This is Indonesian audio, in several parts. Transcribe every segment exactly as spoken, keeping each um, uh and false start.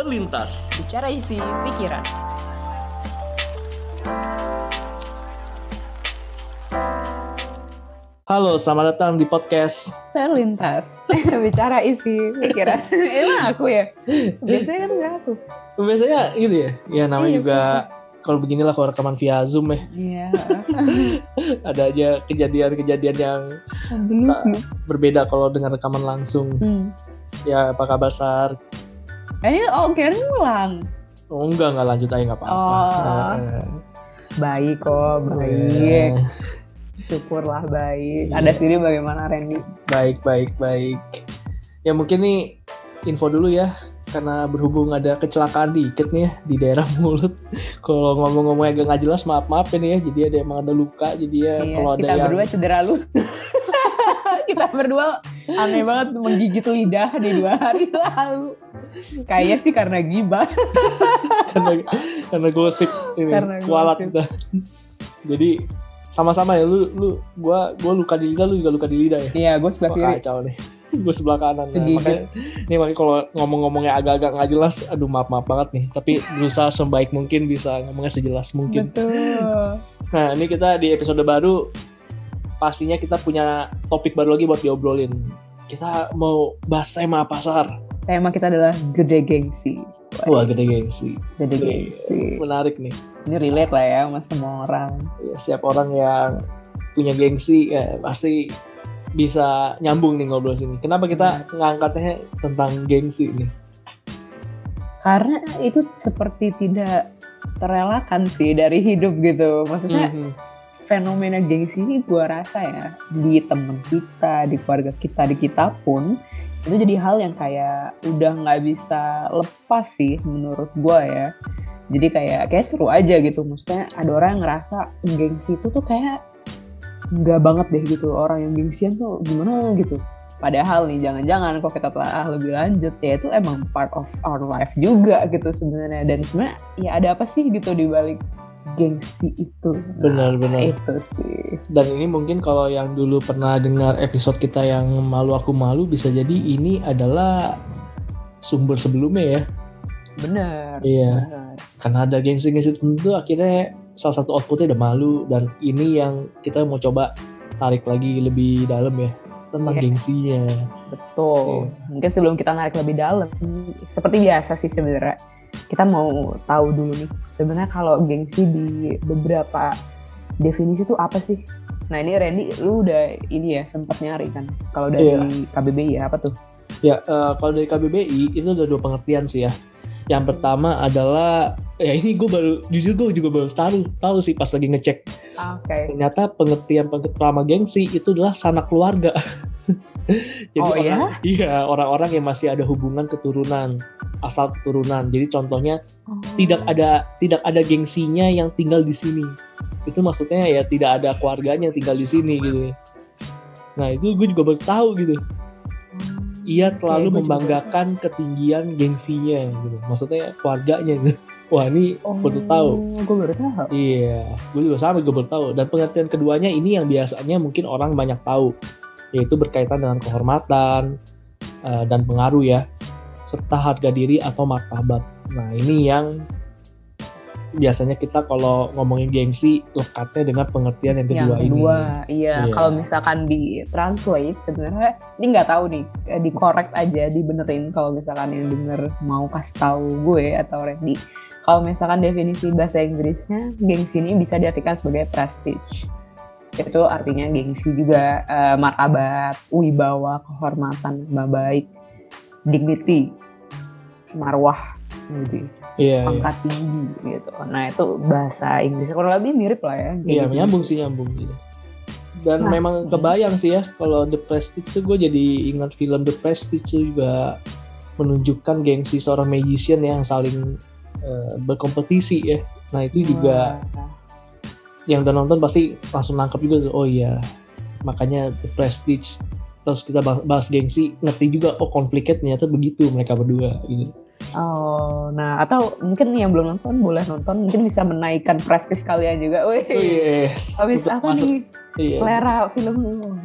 Terlintas. Bicara isi pikiran. Halo, selamat datang di podcast Terlintas. Bicara isi pikiran. Emang aku ya? Biasanya kan enggak aku. Biasanya gitu ya? Ya namanya iya, juga betul. Kalau beginilah kalau rekaman via Zoom ya. Iya. Ada aja kejadian-kejadian yang berbeda kalau dengan rekaman langsung. Hmm. Ya, apa kabar, Sar? Ini oh, keren ulang. Oh, enggak, enggak lanjut aja, enggak apa-apa. Oh. Nah, baik kok, baik. Yeah. Syukurlah baik. Ada sendiri bagaimana Randy? Baik, baik, baik. Ya mungkin nih info dulu ya, karena berhubung ada kecelakaan dikit nih ya, di daerah mulut. Kalau ngomong-ngomongnya agak nggak jelas, maaf maafin ya. Jadi ada emang ada luka, jadi ya iya, kalau ada kita yang berdua cedera lu. Kita berdua aneh banget menggigit lidah di dua hari lalu. Kayaknya sih karena gibah. karena karena gosip ini karena kualat gosip. Kita. Jadi sama-sama ya, lu lu gua gua luka di lidah, lu juga luka di lidah ya. Iya, gua sebelah kiri. Kacau nih. Gua sebelah kanan. Nah, makanya nih makanya kalau ngomong-ngomongnya agak-agak enggak jelas, aduh maaf-maaf banget nih, tapi berusaha sebaik mungkin bisa ngomongnya sejelas mungkin. Betul. Nah, ini kita di episode baru pastinya kita punya topik baru lagi buat diobrolin. Kita mau bahas tema pasar. Tema kita adalah gede gengsi. Wah, gede gengsi. Gede gengsi. Menarik nih. Ini relate lah ya sama semua orang. Ya, setiap orang yang punya gengsi ya, pasti bisa nyambung nih ngobrol sini. Kenapa kita ya. Ngangkatnya tentang gengsi ini? Karena itu seperti tidak terelakkan sih dari hidup gitu. Maksudnya mm-hmm. fenomena gengsi ini gue rasa ya di teman kita, di keluarga kita, di kita pun itu jadi hal yang kayak udah nggak bisa lepas sih menurut gue ya. Jadi kayak kayak seru aja gitu. Maksudnya ada orang yang ngerasa gengsi itu tuh kayak enggak banget deh gitu. Orang yang gengsian tuh gimana gitu. Padahal nih jangan-jangan kalau kita telah lebih lanjut ya itu emang part of our life juga gitu sebenarnya. Dan sebenarnya ya ada apa sih gitu di balik gengsi itu. Benar-benar. Nah, itu sih. Dan ini mungkin kalau yang dulu pernah dengar episode kita yang malu aku malu bisa jadi ini adalah sumber sebelumnya ya. Benar. Iya. Benar. Karena ada gengsi-gengsi tentu akhirnya salah satu outputnya udah malu. Dan ini yang kita mau coba tarik lagi lebih dalam ya tentang yes. gengsinya. Betul. Yeah. Mungkin sebelum kita narik lebih dalam, seperti biasa sih sebenarnya kita mau tahu dulu nih sebenarnya kalau gengsi di beberapa definisi itu apa sih? Nah ini Randy, lu udah ini ya sempat nyari kan? Kalau dari yeah. K B B I ya apa tuh? Ya yeah, uh, kalau dari K B B I itu ada dua pengertian sih ya. Yang pertama adalah, ya ini gue baru, jujur gue juga baru tahu, tahu sih pas lagi ngecek. Okay. Ternyata pengertian pertama gengsi itu adalah sanak keluarga. Jadi oh, orang, ya? Iya, orang-orang yang masih ada hubungan keturunan, asal keturunan. Jadi contohnya oh. tidak ada tidak ada gengsinya yang tinggal di sini. Itu maksudnya ya tidak ada keluarganya yang tinggal di sini gitu. Nah itu gue juga baru tahu gitu. Ia terlalu okay, membanggakan juga. Ketinggian gengsinya gitu. Maksudnya keluarganya gitu. Wah ini oh, baru tahu. Gue baru tahu. Iya, gue juga sama gue baru tahu. Dan pengertian keduanya ini yang biasanya mungkin orang banyak tahu, yaitu berkaitan dengan kehormatan uh, dan pengaruh ya, serta harga diri atau martabat. Nah ini yang biasanya kita kalau ngomongin gengsi lekatnya dengan pengertian yang kedua, yang kedua ini. Iya, yeah. Kalau misalkan di translate sebenarnya ini nggak tahu nih, di correct aja, dibenerin kalau misalkan yang bener mau kasih tahu gue atau Randy. Kalau misalkan definisi bahasa Inggrisnya, gengsi ini bisa diartikan sebagai prestige. Itu artinya gengsi juga eh, martabat, wibawa, kehormatan, nama baik, dignity, marwah gitu. Yeah, pangkat yeah. tinggi gitu. Nah itu bahasa Inggris kurang lebih mirip lah ya. Iya yeah, nyambung sih nyambung gitu. Dan nah, memang kebayang sih ya kalau The Prestige tuh gue jadi ingat film The Prestige juga menunjukkan gengsi seorang magician yang saling uh, berkompetisi ya. Nah itu juga wow. yang udah nonton pasti langsung nangkep juga oh iya yeah. makanya The Prestige. Terus kita bahas gengsi ngerti juga oh konfliknya ternyata begitu mereka berdua gitu. Oh, nah atau mungkin yang belum nonton boleh nonton, mungkin bisa menaikkan prestis kalian juga. Wih, yes. Habis untuk apa masuk, nih iya. selera film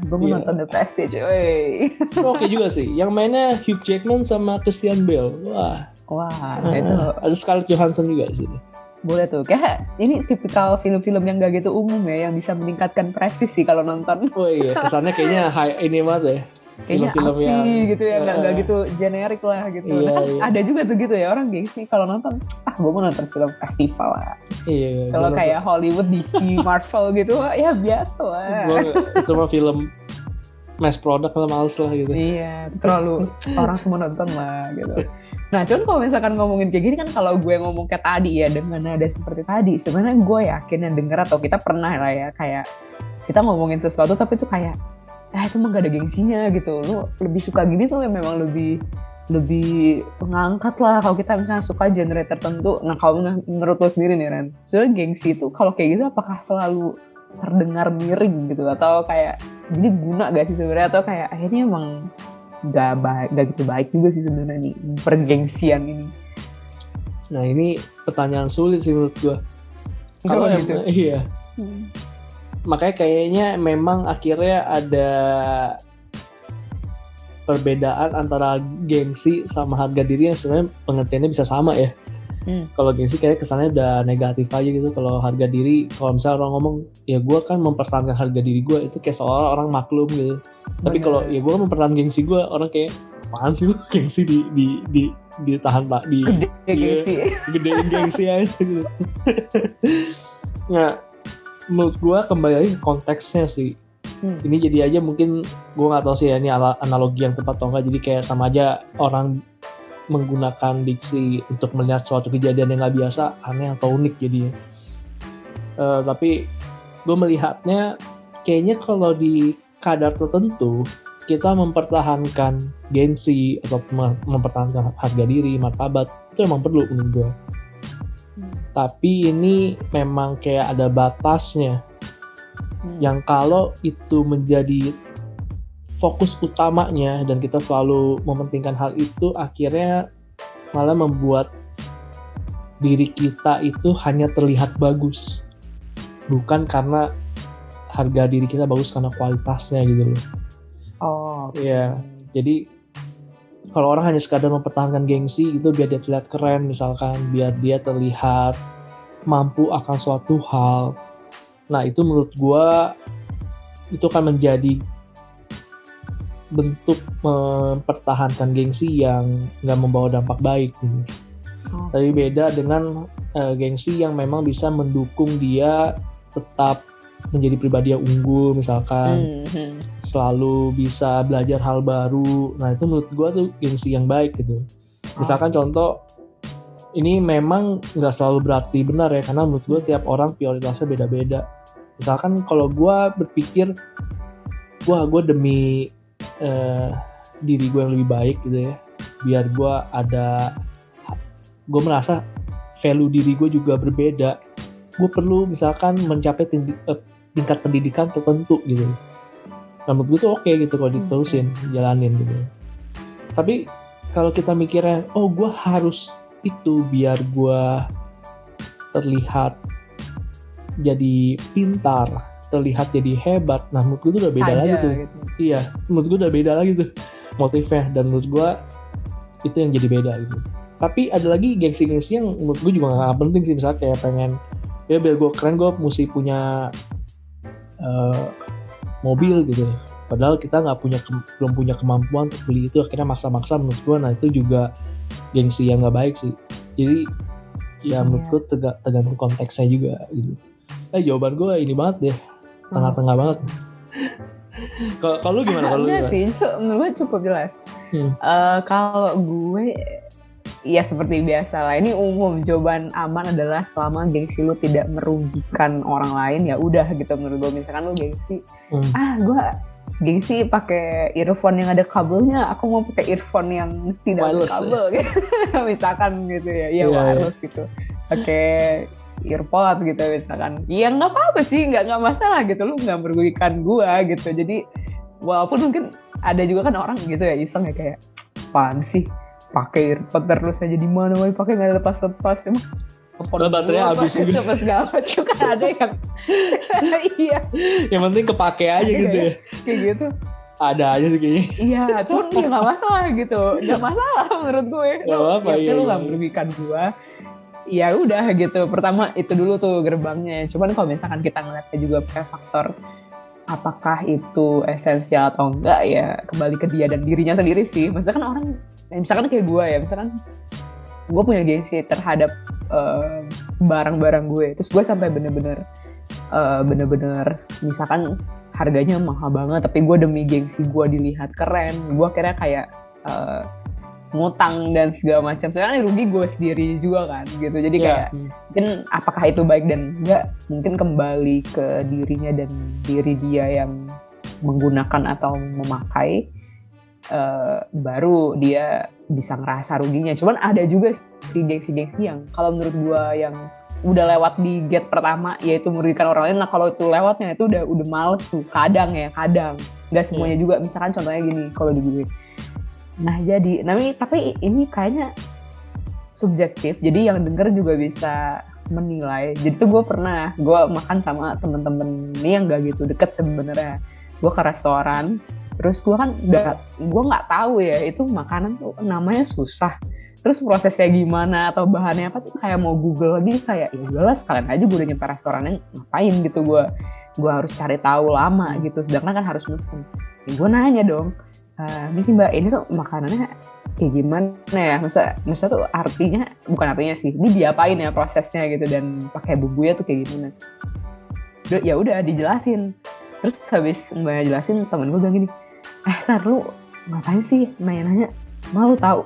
belum yeah. nonton The Prestige. Wih, oke okay juga sih. Yang mainnya Hugh Jackman sama Christian Bale. Wah, Wah, hmm. itu ada Scarlett Johansson juga di sini. Boleh tuh, kayak ini tipikal film-film yang gak gitu umum ya, yang bisa meningkatkan prestis sih kalau nonton. Oh iya, kesannya kayaknya high, ini banget ya. Kayaknya film yang gitu ya, uh, gak, gak gitu generik lah gitu. Iya, nah kan iya. Ada juga tuh gitu ya, orang gengsi kalau nonton, ah gue mau nonton film festival lah. Iya. Kalau kayak nonton Hollywood, D C, Marvel gitu, ya biasa lah. Itu mah film mass product lah, males lah gitu. Iya, terlalu orang semua nonton lah gitu. Nah cuman kalau misalkan ngomongin kayak gini kan, kalau gue ngomong kayak tadi ya, dengan nada seperti tadi, sebenarnya gue yakin yang denger atau kita pernah lah ya, kayak kita ngomongin sesuatu tapi tuh kayak ah itu mah gak ada gengsinya gitu, lu lebih suka gini tuh memang lebih lebih mengangkat lah kalau kita misalnya suka genre tertentu. Nah kalau menurut lu sendiri nih Ren, sebenarnya gengsi itu kalau kayak gitu apakah selalu terdengar miring gitu, atau kayak jadi guna gak sih sebenarnya, atau kayak akhirnya emang gak baik, gak gitu baik juga sih sebenarnya nih pergengsian ini. Nah ini pertanyaan sulit sih menurut gua kalau gitu. Em- iya hmm. Makanya kayaknya memang akhirnya ada perbedaan antara gengsi sama harga diri yang sebenarnya pengertiannya bisa sama ya. Hmm. Kalau gengsi kayak kesannya udah negatif aja gitu. Kalau harga diri, kalau misalnya orang ngomong ya gue kan mempertahankan harga diri gue, itu kayak seolah orang maklum gitu. Bener. Tapi kalau ya gue kan mempertahankan gengsi gue, orang kayak apaan sih lu gengsi di di di ditahan pak di gede gengsi, gede gengsi aja gitu. Nah menurut gue kembali lagi ke konteksnya sih. hmm. Ini jadi aja mungkin gue gak tahu sih ya, ini analogi yang tepat atau enggak. Jadi kayak sama aja orang menggunakan diksi untuk melihat suatu kejadian yang gak biasa, aneh atau unik jadinya. uh, Tapi gue melihatnya kayaknya kalau di kadar tertentu kita mempertahankan gengsi atau mempertahankan harga diri, martabat, itu emang perlu menurut gue. Tapi ini memang kayak ada batasnya. Hmm. Yang kalau itu menjadi fokus utamanya dan kita selalu mementingkan hal itu, akhirnya malah membuat diri kita itu hanya terlihat bagus. Bukan karena harga diri kita bagus, karena kualitasnya gitu loh. Oh. Iya. Jadi kalau orang hanya sekadar mempertahankan gengsi gitu biar dia terlihat keren misalkan, biar dia terlihat mampu akan suatu hal, nah itu menurut gue itu kan menjadi bentuk mempertahankan gengsi yang nggak membawa dampak baik gitu. Oh. Tapi beda dengan uh, gengsi yang memang bisa mendukung dia tetap menjadi pribadi yang unggul misalkan, mm-hmm. selalu bisa belajar hal baru. Nah itu menurut gue tuh gengsi yang baik gitu. Misalkan oh. contoh, ini memang gak selalu berarti benar ya, karena menurut gue tiap orang prioritasnya beda-beda. Misalkan kalau gue berpikir, wah gue demi eh, diri gue yang lebih baik gitu ya, biar gue ada, gue merasa value diri gue juga berbeda, gue perlu misalkan mencapai tindik, eh, tingkat pendidikan tertentu gitu. Nah menurut gue tuh oke gitu kalau diterusin, jalanin gitu. Tapi kalau kita mikirnya, oh gue harus itu biar gue terlihat jadi pintar, terlihat jadi hebat, nah menurut gue tuh udah beda Saja, lagi tuh gitu. Iya, menurut gue udah beda lagi tuh motifnya, dan menurut gue itu yang jadi beda gitu. Tapi ada lagi gengsi-gengsi yang menurut gue juga gak penting sih, misalnya kayak pengen ya biar gue keren gue mesti punya uh, mobil gitu, padahal kita nggak punya ke- belum punya kemampuan untuk beli itu, akhirnya maksa-maksa menurut gue. Nah itu juga gengsi yang nggak baik sih. Jadi ya yeah. menurut gue teg- tergantung konteksnya juga gitu. Eh jawaban gue ini banget deh, tengah-tengah hmm. banget. Kalau lu gimana? Kalau lu gimana? Sih menurut gue cukup jelas. Hmm. Uh, kalau gue ya seperti biasa lah, ini umum, jawaban aman adalah selama gengsi lu tidak merugikan orang lain ya udah gitu. Menurut gue misalkan lu gengsi, hmm. ah gue gengsi pakai earphone yang ada kabelnya, aku mau pakai earphone yang tidak wireless, ada kabel ya. Gitu. Misalkan gitu ya, ya yeah, wireless yeah. gitu, pakai earpod gitu misalkan, ya nggak apa-apa sih, nggak nggak masalah gitu, lu nggak merugikan gue gitu. Jadi walaupun mungkin ada juga kan orang gitu ya iseng ya kayak apaan sih pakai earphone terus aja di mana woi, pakai nggak ada lepas-lepas emang udah baterainya habis gitu pas gawat juga ada yang iya yang penting kepake aja gitu ya kayak gitu. ada aja sih kayaknya. Iya, cuman ya nggak masalah gitu, nggak masalah menurut gue. Nggak apa-apa ya. Lu nggak merugikan gue. Ya udah gitu. Pertama itu dulu tuh gerbangnya. Cuman kalau misalkan kita ngeliatnya juga pakai faktor apakah itu esensial atau enggak ya kembali ke dia dan dirinya sendiri sih. Misalkan orang, misalkan kayak gue ya, misalkan gue punya gengsi terhadap uh, barang-barang gue. Terus gue sampai bener-bener, uh, bener-bener misalkan harganya mahal banget, tapi gue demi gengsi gue dilihat keren, gue akhirnya kayak uh, ngutang dan segala macam. Soalnya rugi gue sendiri juga kan, gitu. Jadi kayak yeah. mungkin apakah itu baik dan enggak? Mungkin kembali ke dirinya dan diri dia yang menggunakan atau memakai, uh, baru dia bisa ngerasa ruginya. Cuman ada juga si gengsi-gengsi yang kalau menurut gue yang udah lewat di gate pertama, yaitu merugikan orang lain. Nah kalau itu lewatnya itu udah udah males tuh. Kadang ya, kadang. Gak semuanya yeah. juga. Misalkan contohnya gini, kalau di gue. Nah jadi, tapi, tapi ini kayaknya subjektif. Jadi yang denger juga bisa menilai. Jadi tuh gue pernah, gue makan sama temen-temen ini yang gak gitu deket sebenarnya. Gue ke restoran. Terus gue kan gak, gue gak tahu ya itu makanan tuh namanya susah. Terus prosesnya gimana atau bahannya apa tuh kayak mau Google lagi, kayak ya udahlah sekalian aja gue udah nyampe restorannya, ngapain gitu gue gue harus cari tahu lama gitu, sedangkan kan harus mesen. Ya gue nanya dong, habis mbak ini tuh makanannya kayak gimana ya, maksudnya maksudnya tuh artinya bukan artinya sih, ini diapain ya prosesnya gitu dan pakai bumbunya tuh kayak gimana. Ya udah dijelasin. Terus habis mbaknya jelasin, temen gue bilang gini, eh Sar lu ngapain sih nanya-nanya, malu tahu.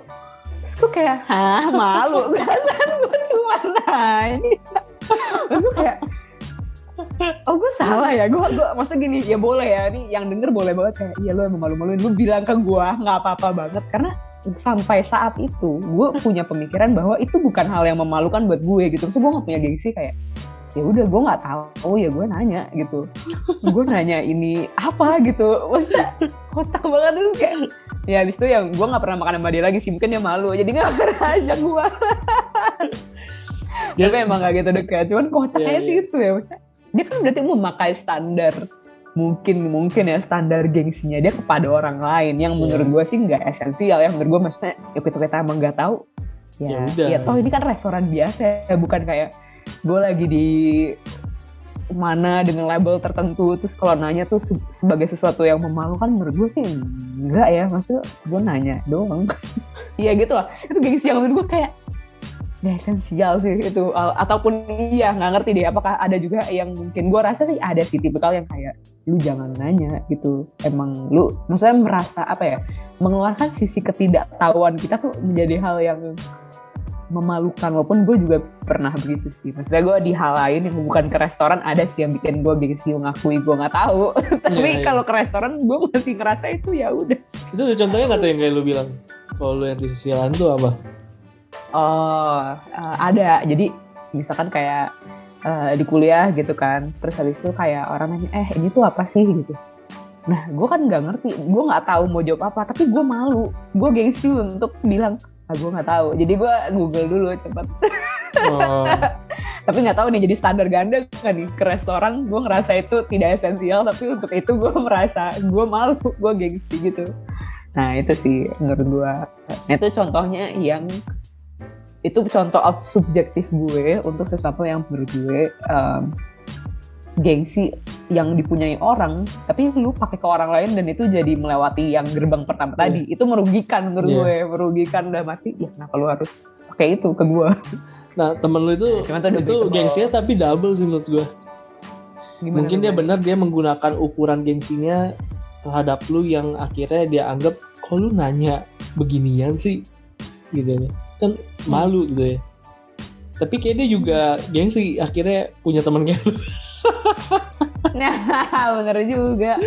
Terus gue kayak, hah malu, perasaan gue cuma nanya. Terus gue kayak, oh gue salah ya, gue gue maksudnya gini, ya boleh ya, ini yang denger boleh banget kayak, iya lu emang malu-maluin, lu bilang ke gue nggak apa-apa banget, karena sampai saat itu gue punya pemikiran bahwa itu bukan hal yang memalukan buat gue gitu, maksudnya gue nggak punya gengsi kayak, ya udah gue nggak tahu, oh ya gue nanya gitu, gue nanya ini apa gitu, maksudnya kotak banget tuh kayak. Ya abis itu yang gue gak pernah makan sama dia lagi sih. Mungkin dia malu. Jadi gak pernah ajak gue. Tapi emang gak gitu dekat. Cuman kocaknya yeah, sih yeah. itu ya. Maksudnya, dia kan berarti memakai standar. Mungkin mungkin ya standar gengsinya dia kepada orang lain. Yang yeah. menurut gue sih gak esensial. Yang menurut gue maksudnya ya kita emang gak tahu. Ya, ya, ya toh ini kan restoran biasa ya. Bukan kayak gue lagi di mana dengan label tertentu, terus kalau nanya tuh se- sebagai sesuatu yang memalukan, menurut gue sih enggak ya, maksudnya gue nanya doang. Iya gitu lah, itu gengsi yang menurut gue kayak gak esensial sih itu, ataupun iya gak ngerti deh, apakah ada juga yang mungkin, gue rasa sih ada sih tipikal yang kayak lu jangan nanya gitu, emang lu, maksudnya merasa apa ya, mengeluarkan sisi ketidaktahuan kita tuh menjadi hal yang memalukan, walaupun gue juga pernah begitu sih. Maksudnya gue di hal lain yang bukan ke restoran ada sih yang bikin gue gengsi mengakui gue nggak tahu. Tapi ya, kalau ya. ke restoran gue masih ngerasa itu ya udah. Itu contohnya nggak tuh yang kayak lu bilang kalau lu yang di sisi lain tuh apa? Oh uh, ada. Jadi misalkan kayak uh, di kuliah gitu kan. Terus habis itu kayak orang nanya, eh ini tuh apa sih gitu. Nah gue kan nggak ngerti, gue nggak tahu mau jawab apa. Tapi gue malu, gue gengsi untuk bilang. Ah, gue nggak tahu, jadi gue Google dulu cepet. Oh. Tapi nggak tahu nih, jadi standar ganda kan nih ke restoran, gue ngerasa itu tidak esensial, tapi untuk itu gue merasa gue malu, gue gengsi gitu. Nah itu sih menurut gue. Nah, itu contohnya yang itu contoh subjektif gue untuk sesuatu yang menurut gue um, gengsi yang dipunyai orang, tapi lu pakai ke orang lain dan itu jadi melewati yang gerbang pertama yeah. tadi. Itu merugikan menurut yeah. gue, merugikan udah mati. Ya kenapa lu harus pakai itu ke gue? Nah temen lu itu, itu, itu gengsinya tapi double sih menurut gue. Gimana mungkin namanya? Dia benar dia menggunakan ukuran gengsinya terhadap lu yang akhirnya dia anggap kok lu nanya beginian sih gitu ya. Kan malu hmm. gitu ya. Tapi kayaknya dia juga gengsi akhirnya punya teman kayak lu. Nah bener juga.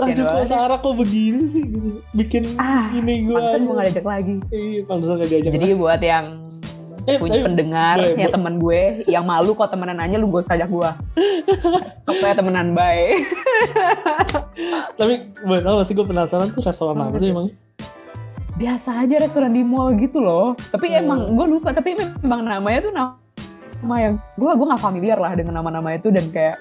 Aduh kok Sarah kok begini sih gitu. Bikin ah, ini gue pantesan gue gak diajak lagi. Iya pantesan gak diajak lagi. Jadi buat yang eh, punya ayo, pendengar bye, ya bye. Temen gue yang malu kok temenan aja, lu gak usah ajak gue. Pokoknya temenan bye. Tapi gue tau sih, gue penasaran tuh restoran apa sih emang? Biasa aja restoran di mall gitu loh. Tapi hmm. emang gue lupa. Tapi memang namanya tuh nama yang gue gue nggak familiar lah dengan nama-nama itu dan kayak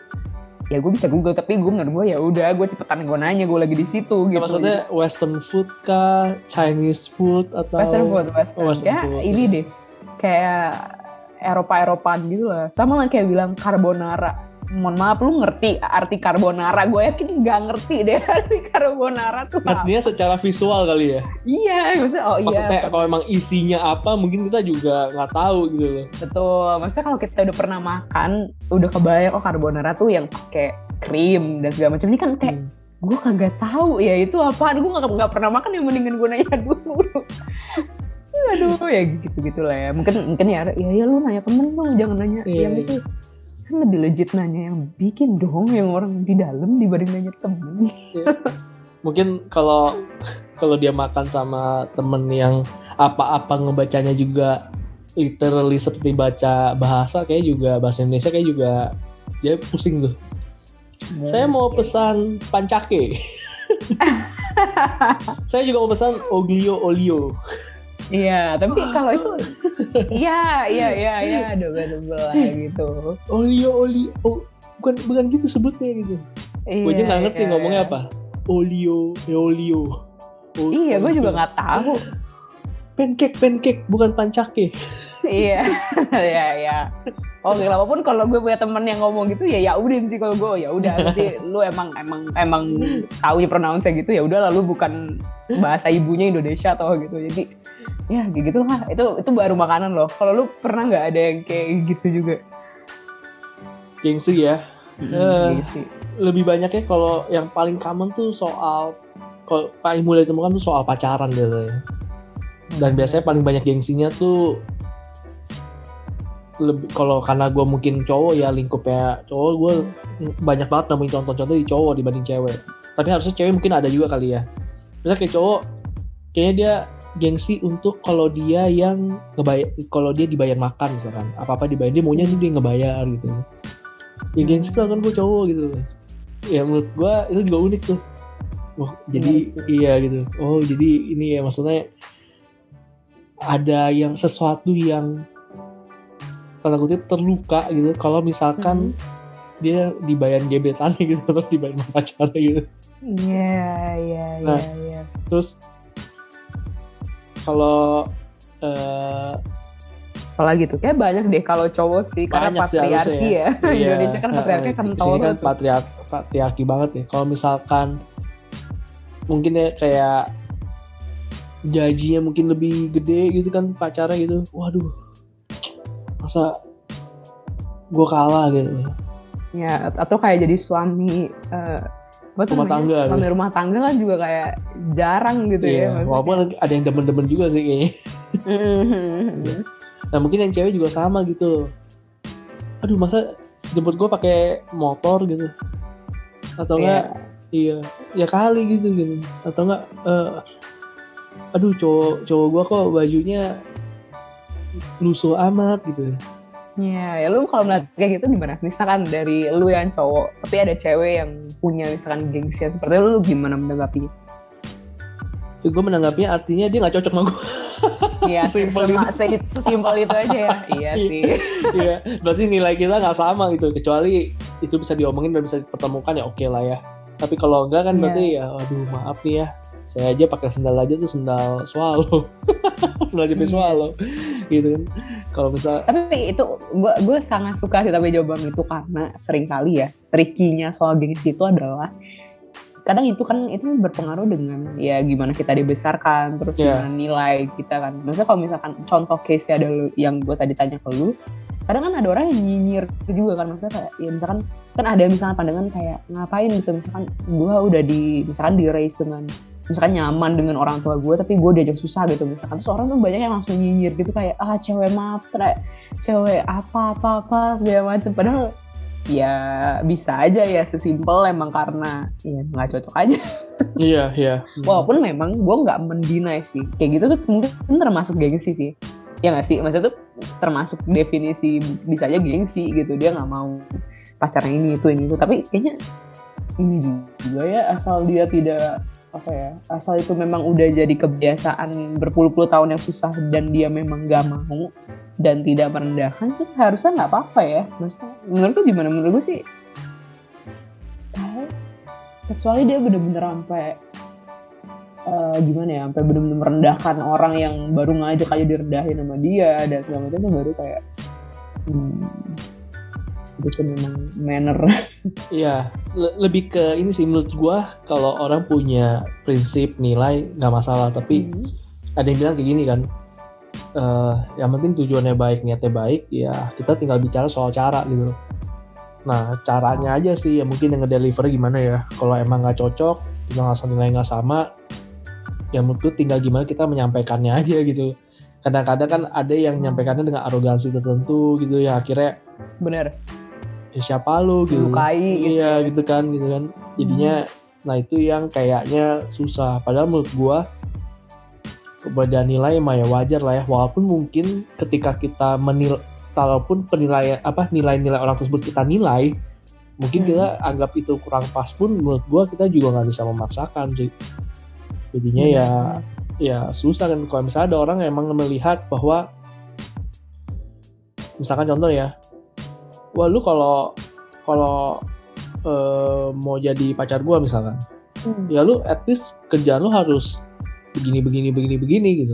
ya gue bisa Google, tapi gue menurut gue ya udah gue cepetan gue nanya gue lagi di situ gitu. Maksudnya Western food kah, Chinese food atau Western food, Western, Western ya food. Ini deh kayak Eropa-Eropaan gitu lah, sama lah kayak bilang carbonara. Mohon maaf, lu ngerti arti carbonara? Gue yakin nggak ngerti deh arti carbonara tuh. Artinya secara visual kali ya? Iya, maksudnya oh iya. Maksudnya kalau emang isinya apa, mungkin kita juga nggak tahu gitu loh. Betul, maksudnya kalau kita udah pernah makan, udah kebayang oh carbonara tuh yang pakai krim dan segala macam. Ini kan kayak hmm. gue kagak tahu ya itu apaan. Gue nggak nggak pernah makan, yang mendingan gue nanya dulu. Aduh, ya gitu-gitu lah ya. Mungkin mungkin ya, ya, ya lu nanya temen dong, jangan nanya yeah, yang yeah. itu. Kan lebih legit nanya yang bikin dong, yang orang di dalam dibanding nanya temen. Ya. Mungkin kalau kalau dia makan sama temen yang apa-apa ngebacanya juga literally seperti baca bahasa, kayak juga bahasa Indonesia kayak juga jadi pusing tuh. Nah, saya mau pesan pancake. Saya juga mau pesan oglio olio. Iya, tapi oh, kalau itu iya, iya, iya, iya, double-double lah gitu. Olio, olio, oh, bukan bukan gitu sebutnya gitu. Iya, gue aja gak ngerti iya, ngomongnya iya. apa. Olio, eolio. O- iya, gue juga gak tahu. Pancake, pancake, bukan pancake. Iya, iya, iya. Oke, walaupun kalau gue punya teman yang ngomong gitu ya yaudin sih kalau gue. Ya udah nanti lu emang emang emang tahu ya pronounce gitu, ya udah lalu bukan bahasa ibunya Indonesia atau gitu. Jadi ya gitu lah. Itu itu baru makanan loh. Kalau lu pernah enggak ada yang kayak gitu juga? Gengsi ya. Hmm, uh, gitu. Lebih banyaknya kalau yang paling common tuh soal kalau paling mulai ditemukan tuh soal pacaran biasanya. Dan biasanya paling banyak gengsinya tuh lebih kalau karena gue mungkin cowok ya, lingkupnya cowok gue banyak banget nemuin contoh-contoh di cowok dibanding cewek. Tapi harusnya cewek mungkin ada juga kali ya. Misalnya kayak cowok kayaknya dia gengsi untuk kalau dia yang ngebayar, kalau dia dibayar makan misalkan apa-apa dibayar, dia maunya dia ngebayar gitu. Ya gengsi lah kan gue cowok gitu. Ya menurut gue itu juga unik tuh. Wah, jadi yes. iya gitu. Oh jadi ini ya maksudnya ada yang sesuatu yang tanda kutip terluka gitu kalau misalkan mm-hmm. dia dibayar gebetannya gitu atau dibayar pacarnya gitu. Iya, iya, iya. Terus kalau uh, apalagi tuh kayak banyak deh kalau cowok sih karena patriarki ya. ya. Indonesia kan patriarki kan tau kan patriarki, patriarki banget ya. Kalau misalkan mungkin ya kayak gajinya mungkin lebih gede gitu kan pacarnya gitu. Waduh. Masa gue kalah gitu ya, atau kayak jadi suami uh, rumah tangga suami gitu. Rumah tangga kan juga kayak jarang gitu iya, ya walaupun ada yang demen-demen juga sih kayaknya. Mm-hmm. Nah mungkin yang cewek juga sama gitu, aduh masa jemput gue pakai motor gitu atau enggak yeah. iya ya kali gitu gitu atau enggak uh, aduh cowok cowok gue kok bajunya lusuh amat gitu. Ya, ya lu kalau melihat kayak gitu gimana? Misalkan dari lu yang cowok, tapi ada cewek yang punya misalkan gengsian seperti itu, lu gimana menanggapinya? Ya, gue menanggapinya artinya dia nggak cocok sama gue. Iya, sesimpel itu. Sesimpel itu aja ya. Iya sih. Iya, berarti nilai kita nggak sama gitu. Kecuali itu bisa diomongin dan bisa dipertemukan ya oke okay lah ya. Tapi kalau enggak kan berarti yeah. ya, aduh maaf nih ya. Saya aja pakai sendal aja tuh sendal swallow, sendal jepit swallow, gitu kan. Kalau misal, tapi itu gue gue sangat suka sih tapi jawaban itu karena sering kali ya trikinya soal gengsi itu adalah kadang itu kan itu berpengaruh dengan ya gimana kita dibesarkan, terus yeah. gimana nilai kita kan. Maksudnya kalau misalkan contoh case ada yang gue tadi tanya ke lu, kadang kan ada orang yang nyinyir juga kan, maksudnya kayak ya misalkan kan ada misalkan pandangan kayak ngapain gitu, misalkan gue udah di misalkan di raise dengan misalkan nyaman dengan orang tua gue tapi gue diajak susah gitu misalkan, terus orang tuh banyak yang langsung nyinyir gitu kayak ah cewek matre, cewek apa-apa-apa segala macam, padahal ya bisa aja ya sesimpel emang karena ya gak cocok aja. Iya, iya. Walaupun memang gue gak mendinai sih, kayak gitu tuh mungkin termasuk gengsi sih. Ya gak sih, maksudnya tuh termasuk definisi bisa aja gengsi gitu, dia gak mau pacarnya ini itu ini itu, tapi kayaknya ini juga ya asal dia tidak apa ya, asal itu memang udah jadi kebiasaan berpuluh-puluh tahun yang susah dan dia memang gak mau dan tidak merendahkan sih harusnya nggak apa-apa ya. Maksudnya menurut gue gimana? Menurut gue sih kecuali dia bener-bener sampai uh, gimana ya, sampai bener-bener merendahkan orang yang baru ngajak aja direndahin sama dia dan segala macam, itu baru kayak hmm, itu sih memang manner. Iya, le- lebih ke ini sih menurut gue, kalau orang punya prinsip nilai nggak masalah, tapi hmm. ada yang bilang kayak gini kan, Uh, yang penting tujuannya baik, niatnya baik, ya kita tinggal bicara soal cara gitu. Nah caranya aja sih ya mungkin yang ngedeliver gimana ya. Kalau emang nggak cocok, kita ngerasa nilai nggak sama, ya menurut tinggal gimana kita menyampaikannya aja gitu. Kadang-kadang kan ada yang menyampaikannya dengan arogansi tertentu gitu, yang akhirnya bener, ya siapa lu gitu, lukai gitu. Iya gitu kan, gitu kan. Jadinya hmm. nah itu yang kayaknya susah. Padahal menurut gua beda nilai mah ya wajar lah ya, walaupun mungkin ketika kita menil, walaupun penilaian apa nilai-nilai orang tersebut kita nilai, mungkin hmm. kita anggap itu kurang pas pun, menurut gua kita juga nggak bisa memaksakan sih. Jadinya hmm. ya ya susah kan, kalau misalnya ada orang yang emang melihat bahwa, misalkan contoh ya, wah lu kalau kalau e, mau jadi pacar gua misalkan, hmm. ya lu at least kerjaan lu harus begini begini begini begini gitu.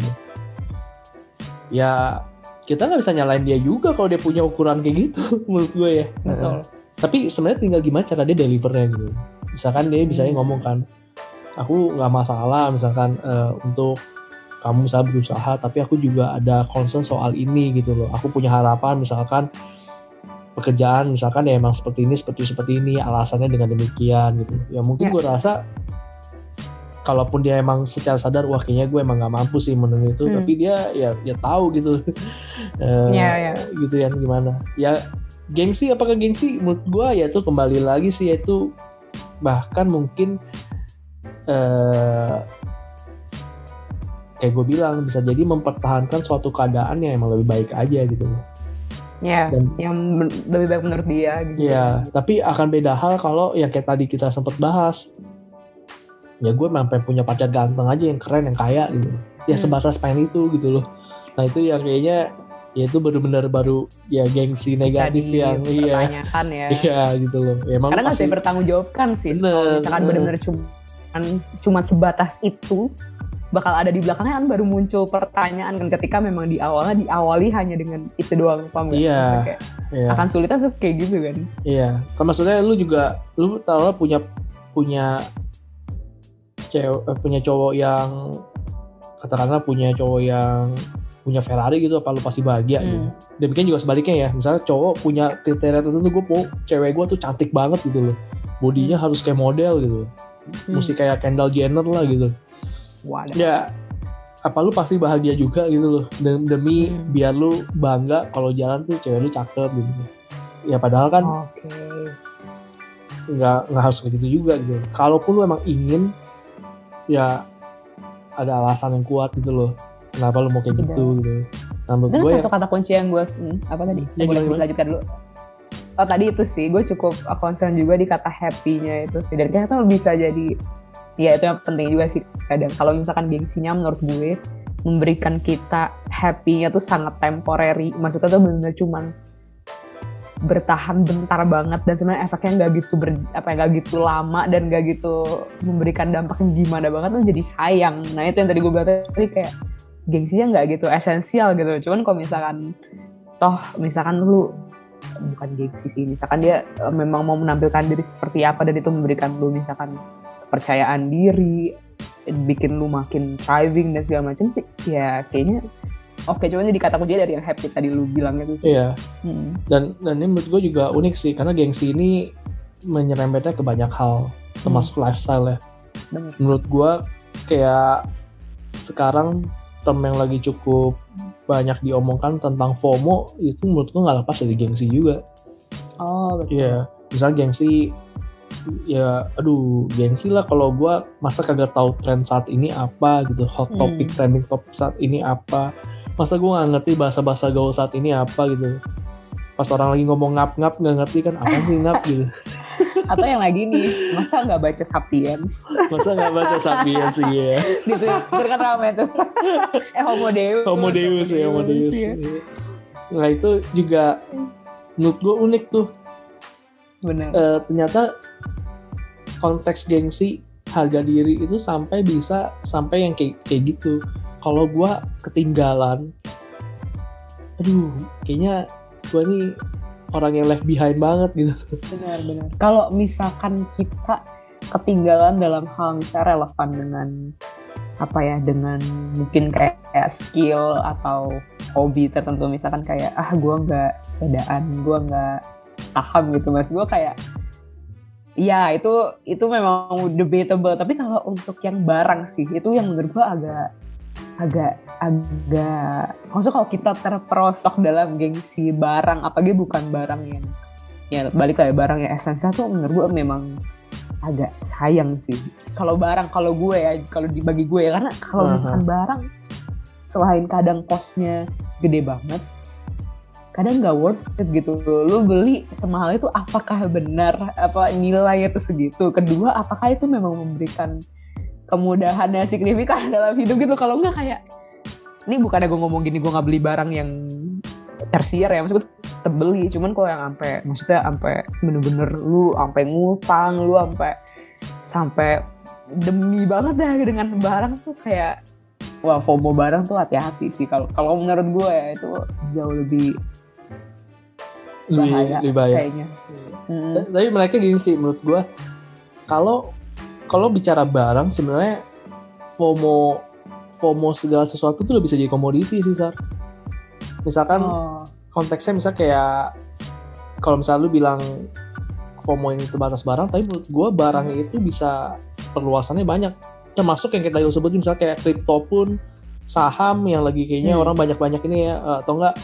Ya kita nggak bisa nyalain dia juga kalau dia punya ukuran kayak gitu menurut gue ya. Betul. Nah, tapi sebenarnya tinggal gimana cara dia delivernya gitu. Misalkan dia bisa hmm. ngomong kan, aku nggak masalah misalkan uh, untuk kamu bisa berusaha, tapi aku juga ada concern soal ini gitu loh. Aku punya harapan misalkan pekerjaan misalkan ya emang seperti ini seperti seperti ini, alasannya dengan demikian gitu. Ya mungkin ya. Gue rasa kalaupun dia emang secara sadar, wah kayaknya gue emang nggak mampu sih menurut itu, hmm. tapi dia ya ya tahu gitu, uh, yeah, yeah. gitu ya gimana? Ya gengsi, apakah gengsi? Menurut gue ya itu kembali lagi sih, itu bahkan mungkin uh, kayak gue bilang bisa jadi mempertahankan suatu keadaan yang emang lebih baik aja gitu. Ya, dan, yang lebih baik menurut dia. Gitu. Ya, tapi akan beda hal kalau yang kayak tadi kita sempat bahas. Ya gue sampai punya pacar ganteng aja yang keren, yang kaya gitu. Ya hmm. sebatas pengen itu gitu loh. Nah itu yang kayaknya ya itu benar-benar baru ya gengsi negatif yang iya. Ya. Iya gitu loh. Ya, karena nggak bisa dipertanggungjawabkan sih. Kalau misalkan benar-benar cuma cuma sebatas itu, bakal ada di belakangnya kan baru muncul pertanyaan kan, ketika memang di awalnya diawali hanya dengan itu doang, paham gak? Iya. Kayak, iya. Akan sulitnya tuh kayak gitu kan. Iya. Kan maksudnya lu juga lu taruhlah punya punya punya cowok yang katakanlah punya cowok yang punya Ferrari gitu, apa lu pasti bahagia hmm. gitu. Demikian juga sebaliknya ya, misalnya cowok punya kriteria tertentu, gue mau cewek gue tuh cantik banget gitu loh, bodinya hmm. harus kayak model gitu, hmm. mesti kayak Kendall Jenner lah gitu. Wadah. Ya apa lu pasti bahagia juga gitu loh, demi hmm. biar lu bangga kalau jalan tuh cewek lu cakep gitu. Ya padahal kan okay. nggak nggak harus kayak gitu juga gitu. Kalaupun lu emang ingin, ya ada alasan yang kuat gitu loh, kenapa lu mau kayak Tidak. gitu gitu. Nah, terus satu ya, kata kunci yang gue hmm, apa tadi? Ya, boleh dilanjutkan dulu. Oh tadi itu sih, gue cukup concern juga di kata happy-nya itu sih. Dan ternyata bisa jadi, ya itu yang penting juga sih. Kadang kalau misalkan gengsinya menurut gue memberikan kita happy-nya tuh sangat temporary. Maksudnya tuh benar-benar cuman bertahan bentar banget, dan sebenarnya efeknya nggak gitu ber, apa ya nggak gitu lama dan nggak gitu memberikan dampak gimana banget tuh, jadi sayang. Nah itu yang tadi gue bilang tadi, kayak gengsinya nggak gitu esensial gitu. Cuman kalau misalkan toh misalkan lu bukan gengsi sih, misalkan dia memang mau menampilkan diri seperti apa dan itu memberikan lu misalkan kepercayaan diri, bikin lu makin thriving dan segala macam sih, ya kayaknya oke, cuman jadi kata kunci dari yang happy tadi lu bilang itu sih. Iya. Hmm. Dan dan ini menurut gue juga unik sih, karena gengsi ini menyerempetnya ke banyak hal, termasuk hmm. lifestyle ya. Bener. Menurut gue kayak sekarang term yang lagi cukup banyak diomongkan tentang FOMO itu, menurut gue nggak lepas dari gengsi juga. Oh betul. Iya. Yeah. Misal gengsi, ya aduh gengsi lah kalau gue masa kagak tahu tren saat ini apa gitu, hot topic, hmm. trending topic saat ini apa. Masa gue gak ngerti bahasa-bahasa gaul saat ini apa gitu. Pas orang lagi ngomong ngap-ngap gak ngerti kan, apa sih ngap gitu. Atau yang lagi nih, masa gak baca Sapiens? Masa gak baca Sapiens sih ya. Di Twitter kan rame tuh. Eh Homo Deus. Homo Deus ya, Homo Deus. Ya. Nah itu juga menurut gue unik tuh. Bener. E, ternyata konteks gengsi, harga diri itu sampai bisa sampai yang kayak, kayak gitu. Kalau gue ketinggalan, aduh, kayaknya gue nih orang yang left behind banget gitu. Benar-benar. Kalau misalkan kita ketinggalan dalam hal misalnya relevan dengan apa ya, dengan mungkin kayak, kayak skill atau hobi tertentu, misalkan kayak ah gue nggak sepedaan, gue nggak saham gitu, mas gue kayak ya itu itu memang debatable. Tapi kalau untuk yang barang sih itu yang menurut gue agak agak agak maksudnya kalau kita terperosok dalam gengsi barang, apalagi bukan barang yang ya balik lagi barang yang esensial, tuh menurut gue memang agak sayang sih. Kalau barang, kalau gue ya, kalau dibagi gue ya, karena kalau uh-huh. misalkan barang selain kadang costnya gede banget, kadang nggak worth it gitu. Lu beli semahal itu, apakah benar apa nilainya itu segitu? Kedua, apakah itu memang memberikan kemudahan yang signifikan dalam hidup gitu? Kalau nggak kayak ini, bukannya gue ngomong gini, gue nggak beli barang yang tersier ya, maksud gue tetep beli, cuman kalau yang ampe maksudnya ampe bener-bener lu ampe ngutang, lu ampe sampai demi banget dah dengan barang tuh kayak wah, FOMO barang tuh hati-hati sih kalau kalau menurut gue ya, itu jauh lebih bahaya, lebih bahaya kayaknya. Hmm. Tapi mereka gini sih menurut gue, kalau kalau bicara barang sebenarnya FOMO FOMO segala sesuatu tuh bisa jadi komoditi sih, Sar. Misalkan oh. konteksnya misal kayak kalau misalnya lu bilang FOMO yang terbatas barang, tapi menurut gue barangnya itu bisa perluasannya banyak. Termasuk yang kita dulu sebutin misalnya kayak kripto pun, saham yang lagi kayaknya hmm. orang banyak-banyak ini ya, atau enggak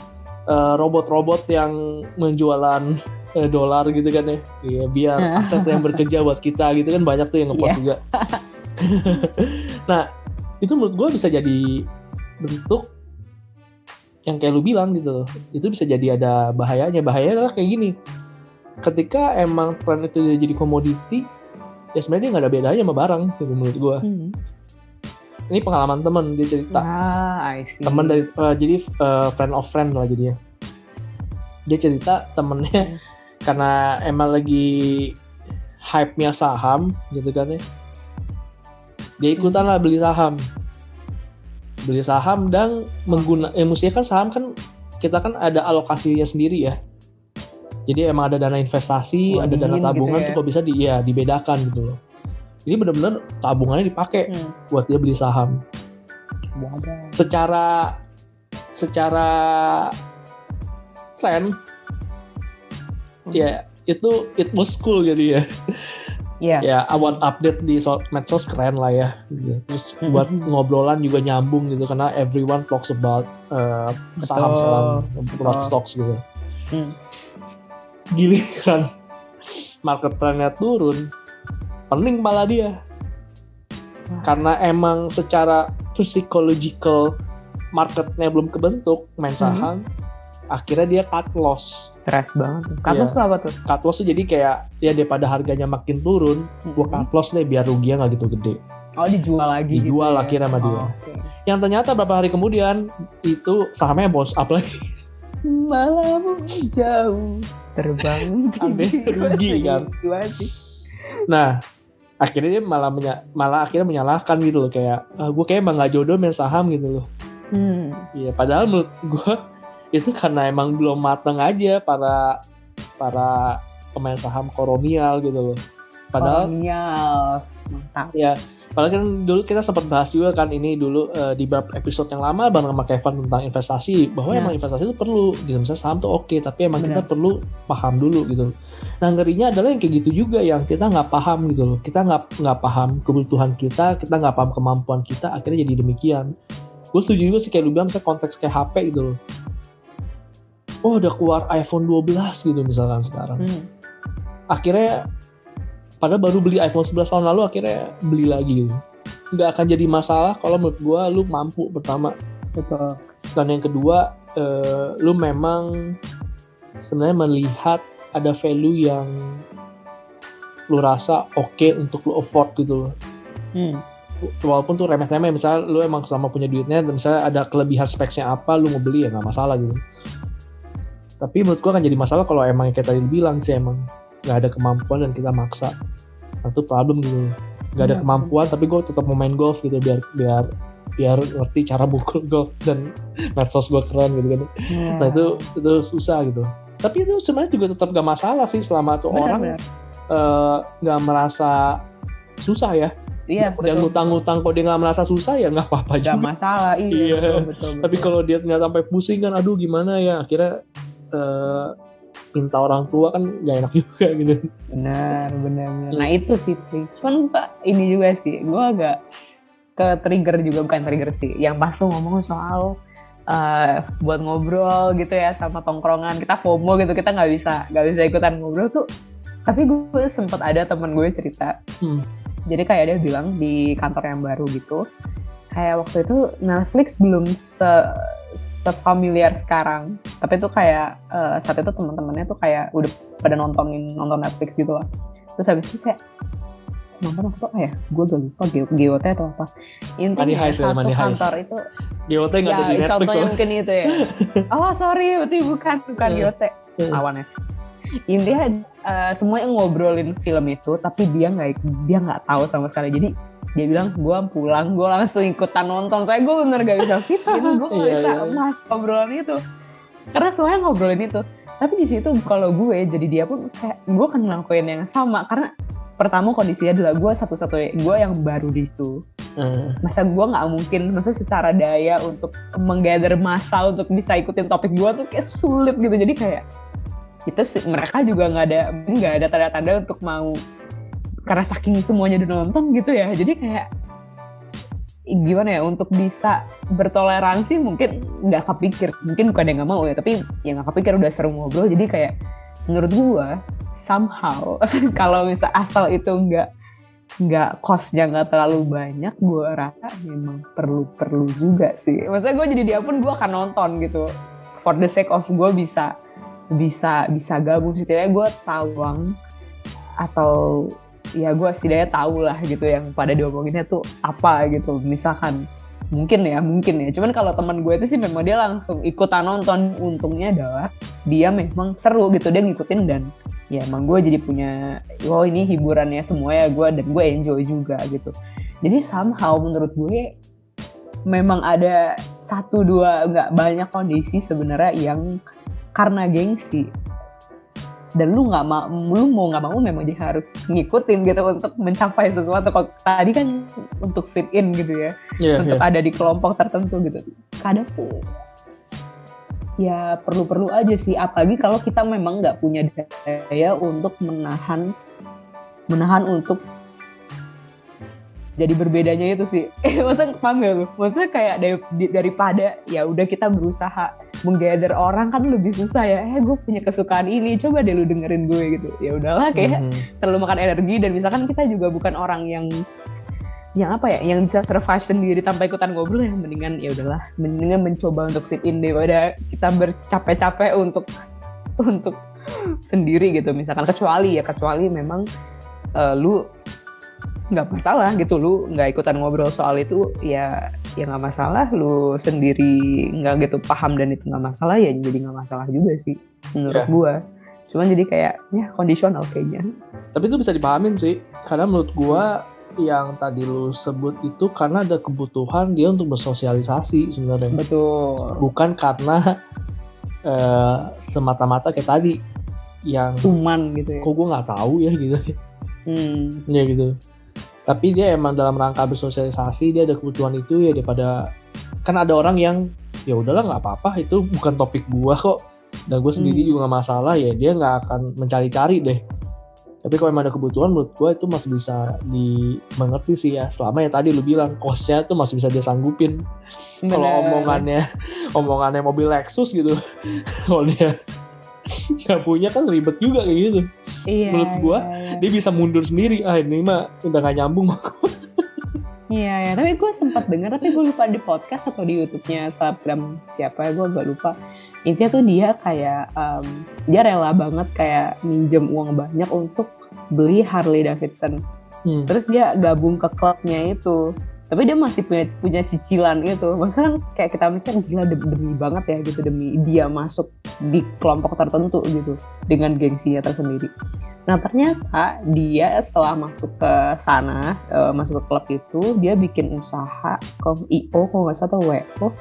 robot-robot yang menjualan dolar gitu kan ya, ya biar aset yang bekerja buat kita gitu kan, banyak tuh yang ngepost yeah. juga. Nah itu menurut gue bisa jadi bentuk yang kayak lu bilang gitu, itu bisa jadi ada bahayanya. Bahayanya adalah kayak gini, ketika emang tren itu jadi komoditi, ya sebenarnya nggak ada bedanya sama barang gitu menurut gue. Hmm. Ini pengalaman teman, dia cerita. Ah, I see. Teman dari uh, jadi uh, friend of friend lah jadinya. Dia cerita temennya hmm. karena emang lagi hype-nya saham gitu kan ya, dia ikutan lah beli saham. beli saham dan menggunakan emosinya eh, kan saham kan kita kan ada alokasinya sendiri ya, jadi emang ada dana investasi, oh, ada dana tabungan gitu ya. Tuh kok bisa di, ya, dibedakan gitu loh, jadi benar-benar tabungannya dipakai hmm. buat dia beli saham. Wadah. secara secara tren hmm. ya itu it was cool gitu ya. Yeah. Ya, awal update di medsos keren lah ya. Terus buat mm-hmm. ngobrolan juga nyambung gitu, karena everyone talks about uh, saham-saham, about stocks gitu. Mm. Giliran market trendnya turun, pening malah dia. Wow. Karena emang secara psychological marketnya belum kebentuk, main saham. Mm-hmm. Akhirnya dia cut loss. Stres banget. Cut loss tuh apa tuh? Cut loss tuh jadi kayak ya daripada harganya makin turun, mm-hmm. gua cut loss deh biar ruginya nggak gitu gede. Oh, dijual lagi. Dijual gitu akhirnya ya? Sama dia. Oh, okay. Yang ternyata beberapa hari kemudian itu sahamnya bounce up lagi. Malam jauh terbang tinggi. Rugi kan. Nah, akhirnya dia malah menya- malah akhirnya menyalahkan gitu loh, kayak ah, gua kayak emang nggak jodoh main saham gitu loh. Hmm. Ya padahal menurut gua itu karena emang belum matang aja para para pemain saham kolonial gitu loh. Padahal kolonial, mantap. Ya, padahal kan dulu kita sempat bahas juga kan ini dulu uh, di beberapa episode yang lama bareng sama Kevin tentang investasi, bahwa ya. Emang investasi itu perlu, gitu misalnya saham tuh oke, okay, tapi emang bener. Kita perlu paham dulu gitu. Nah, ngerinya adalah yang kayak gitu juga, yang kita nggak paham gitu loh. Kita nggak nggak paham kebutuhan kita, kita nggak paham kemampuan kita, akhirnya jadi demikian. Gue setuju juga sih kayak lu bilang, misalnya konteks kayak H P gitu loh. Oh, udah keluar iPhone twelve gitu misalkan sekarang. Hmm. Akhirnya, padahal baru beli iPhone eleven tahun lalu, akhirnya beli lagi gitu. Nggak akan jadi masalah kalau menurut gue lu mampu pertama. Betul. Dan yang kedua, eh, lu memang sebenarnya melihat ada value yang lu rasa oke okay untuk lu afford gitu loh. Hmm. Walaupun tuh remeh-remeh, misalnya lu emang selama punya duitnya, misalnya ada kelebihan speksnya apa, lu mau beli ya nggak masalah gitu. Tapi menurut gue akan jadi masalah kalau emang yang kayak tadi bilang sih, emang nggak ada kemampuan dan kita maksa. satu problem gitu, nggak ada kemampuan tapi gue tetap mau main golf gitu biar biar biar ngerti cara mukul golf dan medsos gue keren gitu kan. Yeah. Nah itu itu susah gitu. Tapi itu sebenarnya juga tetap gak masalah sih selama tuh bener, orang nggak uh, merasa susah ya. Iya, yang ngutang-ngutang kalau dia nggak merasa susah ya nggak apa-apa juga. Nggak masalah, iya. Iya. Betul, betul, betul. Tapi kalau dia nggak sampai pusing kan, aduh gimana ya, akhirnya uh, minta orang tua kan nggak enak juga gitu. Benar, benar. Nah itu sih, cuman pak ini juga sih, gue agak ke trigger juga, bukan trigger sih, yang pas tuh ngomong soal Uh, buat ngobrol gitu ya sama tongkrongan, kita FOMO gitu, kita nggak bisa nggak bisa ikutan ngobrol tuh. Tapi gue sempet ada temen gue cerita, hmm. jadi kayak dia bilang di kantor yang baru gitu, kayak waktu itu Netflix belum se sefamiliar sekarang. Tapi tuh kayak uh, saat itu teman-temannya tuh kayak udah pada nontonin nonton Netflix gitu lah. Terus habis itu kayak nonton apa ya? Gue gak lupa G O T atau apa. Intinya satu ya, kantor itu G O T gak ada ya, di Netflix. Contohnya mungkin itu ya. Oh sorry, bukan bukan G O T. Awannya. Intinya uh, semuanya ngobrolin film itu, tapi dia nggak dia nggak tahu sama sekali. Jadi dia bilang gue pulang, gue langsung ikutan nonton. Soalnya gue bener gak bisa fitin, gue gak yeah, bisa yeah. mas obrolan itu. Karena semuanya ngobrolin itu. Tapi di situ kalau gue jadi dia pun kayak gue kan ngelakuin yang sama karena pertama kondisinya adalah gue satu-satunya, gue yang baru di situ. Mm. Masa gue nggak mungkin, maksudnya secara daya untuk menggather massa untuk bisa ikutin topik gue tuh kayak sulit gitu. Jadi kayak itu mereka juga nggak ada nggak ada tanda-tanda untuk mau karena saking semuanya udah nonton gitu ya. Jadi kayak gimana ya untuk bisa bertoleransi mungkin nggak kepikir, mungkin bukan yang nggak mau ya, tapi yang nggak kepikir udah seru ngobrol. Jadi kayak menurut gue somehow kalau misal asal itu nggak nggak costnya nggak terlalu banyak, gue rasa memang perlu perlu juga sih. Maksudnya gue jadi dia pun gue akan nonton gitu for the sake of gue bisa bisa bisa gabung. Setidaknya gue tahu atau ya gue setidaknya tahu lah gitu yang pada diomonginnya tuh apa gitu misalkan. Mungkin ya, mungkin ya. Cuman kalau teman gue itu sih memang dia langsung ikutan nonton. Untungnya adalah dia memang seru gitu, dia ngikutin dan ya emang gue jadi punya, wow ini hiburannya semuanya gue dan gue enjoy juga gitu. Jadi somehow menurut gue memang ada satu dua nggak banyak kondisi sebenarnya yang karena gengsi dan lu nggak mau, lu mau nggak mau memang dia harus ngikutin gitu untuk mencapai sesuatu. Kalau tadi kan untuk fit in gitu ya, yeah, untuk yeah. ada di kelompok tertentu gitu. Kadang sih ya perlu-perlu aja sih, apalagi kalau kita memang nggak punya daya untuk menahan menahan untuk jadi berbedanya itu sih. Maksudnya paham ya lu? Maksudnya kayak daripada ya udah kita berusaha menggather orang kan lebih susah ya. Eh gue punya kesukaan ini, coba deh lu dengerin gue gitu. Ya udahlah kayak mm-hmm. terlalu makan energi dan misalkan kita juga bukan orang yang yang apa ya, yang bisa survive sendiri tanpa ikutan ngobrol ya. Mendingan ya udahlah, mendingan mencoba untuk fit in daripada kita bercapek-capek untuk untuk sendiri gitu. Misalkan kecuali ya kecuali memang uh, lu nggak masalah gitu, lu nggak ikutan ngobrol soal itu ya ya nggak masalah, lu sendiri nggak gitu paham dan itu nggak masalah ya, jadi nggak masalah juga sih menurut yeah. gua. Cuman jadi kayak ya kondisional kayaknya. Tapi itu bisa dipahamin sih, karena menurut gua yang tadi lu sebut itu karena ada kebutuhan dia untuk bersosialisasi sebenarnya. Betul. Bukan karena uh, semata-mata kayak tadi yang cuman gitu ya. Kok gua nggak tahu ya gitu. Hmm. Ya gitu. Tapi dia emang dalam rangka bersosialisasi, dia ada kebutuhan itu ya daripada kan ada orang yang ya udahlah nggak apa-apa itu bukan topik gua kok dan gua sendiri hmm. juga nggak masalah ya, dia nggak akan mencari-cari deh. Tapi kalau emang ada kebutuhan menurut gua itu masih bisa dimengerti sih ya, selama ya tadi lu bilang cost-nya tuh masih bisa dia sanggupin. Kalau omongannya omongannya mobil Lexus gitu kalau dia nggak punya kan ribet juga kayak gitu. Iya, menurut gue iya, iya. dia bisa mundur sendiri. Ah ini mah udah gak nyambung aku. Iya ya, tapi gue sempat dengar tapi gue lupa di podcast atau di YouTube-nya selebgram siapa ya, gue gak lupa. Intinya tuh dia kayak um, dia rela banget kayak minjem uang banyak untuk beli Harley Davidson. Hmm. Terus dia gabung ke klubnya itu. Tapi dia masih punya, punya cicilan itu. Maksudnya kayak kita mikir gila demi banget ya gitu, demi dia masuk di kelompok tertentu gitu dengan gengsinya tersendiri. Nah ternyata dia setelah masuk ke sana, uh, masuk ke klub itu, dia bikin usaha kom I O kalau nggak salah atau W O.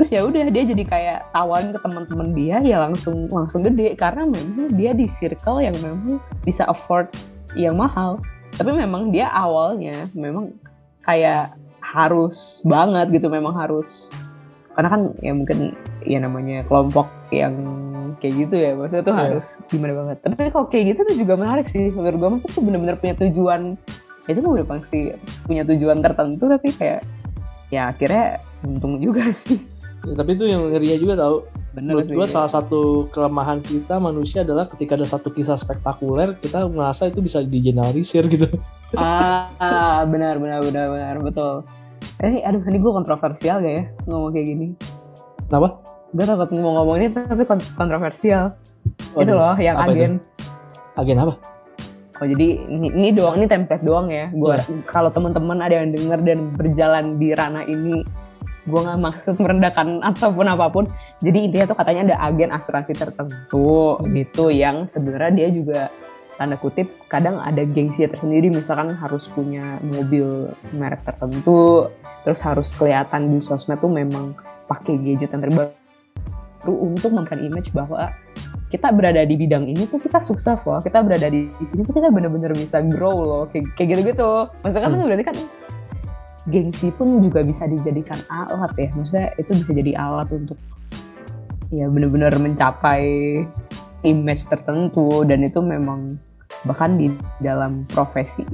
Terus ya udah dia jadi kayak tawan ke teman-teman dia, ya langsung langsung gede karena memang dia di circle yang memang bisa afford yang mahal. Tapi memang dia awalnya memang kayak harus banget gitu, memang harus karena kan ya mungkin ya namanya kelompok yang kayak gitu ya, maksudnya tuh yeah. harus gimana banget. Tapi kalau kayak gitu tuh juga menarik sih menurut gue, maksudnya tuh benar-benar punya tujuan ya, cuma udah pasti punya tujuan tertentu tapi kayak ya akhirnya untung juga sih ya, tapi itu yang ngerinya juga tau. Bener menurut sih, gue ya. Salah satu kelemahan kita manusia adalah ketika ada satu kisah spektakuler kita merasa itu bisa digeneralisir gitu. Ah, ah benar benar benar benar betul. Eh aduh ini gue kontroversial gak ya ngomong kayak gini? Kenapa? Gue takut mau ngomong ini tapi kontroversial. Waduh, itu loh yang agen. Itu? Agen apa? Oh jadi ini, ini doang, ini template doang ya. Gua yeah. kalau teman-teman ada yang dengar dan berjalan di ranah ini, gue nggak maksud merendahkan ataupun apapun. Jadi intinya tuh katanya ada agen asuransi tertentu gitu yang sebenarnya dia juga tanda kutip kadang ada gengsinya tersendiri, misalkan harus punya mobil merek tertentu, terus harus kelihatan di sosmed tuh memang pakai gadget yang terbaru untuk memberikan image bahwa kita berada di bidang ini tuh kita sukses loh, kita berada di, di sini tuh kita benar-benar bisa grow loh, kayak, kayak gitu-gitu. Maksudnya kan berarti kan gengsi pun juga bisa dijadikan alat ya, maksudnya itu bisa jadi alat untuk ya benar-benar mencapai image tertentu, dan itu memang bahkan di dalam profesi.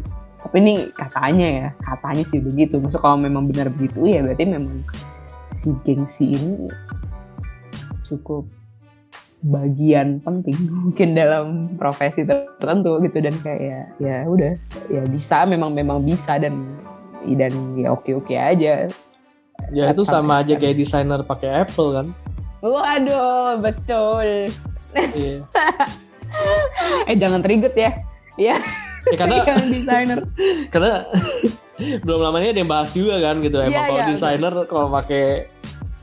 Tapi ini katanya ya, katanya sih begitu. Maksud kalau memang benar begitu ya berarti memang si gengsi ini cukup bagian penting mungkin dalam profesi tertentu gitu, dan kayak ya udah ya bisa memang memang bisa dan dan ya oke oke aja. Ya itu sama aja kayak desainer pakai Apple kan. Waduh betul. Yeah. eh jangan trigger ya. Ya. Ya karena desainer. Karena belum lama ini ada yang bahas juga kan gitu. Emang yeah, kalau yeah, desainer yeah. kalau pakai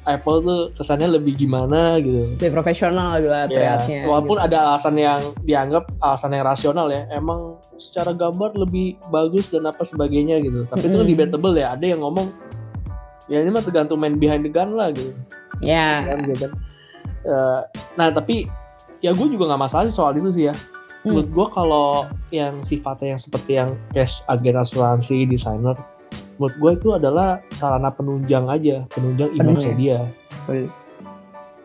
Apple tuh kesannya lebih gimana gitu. Lebih profesional gitu lah terlihatnya. Yeah. Walaupun gitu. Ada alasan yang dianggap alasan yang rasional ya. Emang secara gambar lebih bagus dan apa sebagainya gitu. Tapi mm. itu debatable ya. Ada yang ngomong ya ini mah tergantung man behind the gun lah gitu. Ya. Yeah. Gitu. Uh, nah tapi ya gue juga nggak masalah soal itu sih ya. Hmm. Menurut gue kalau yang sifatnya yang seperti yang cash agen asuransi desainer, menurut gue itu adalah sarana penunjang aja, penunjang image dia. Betul.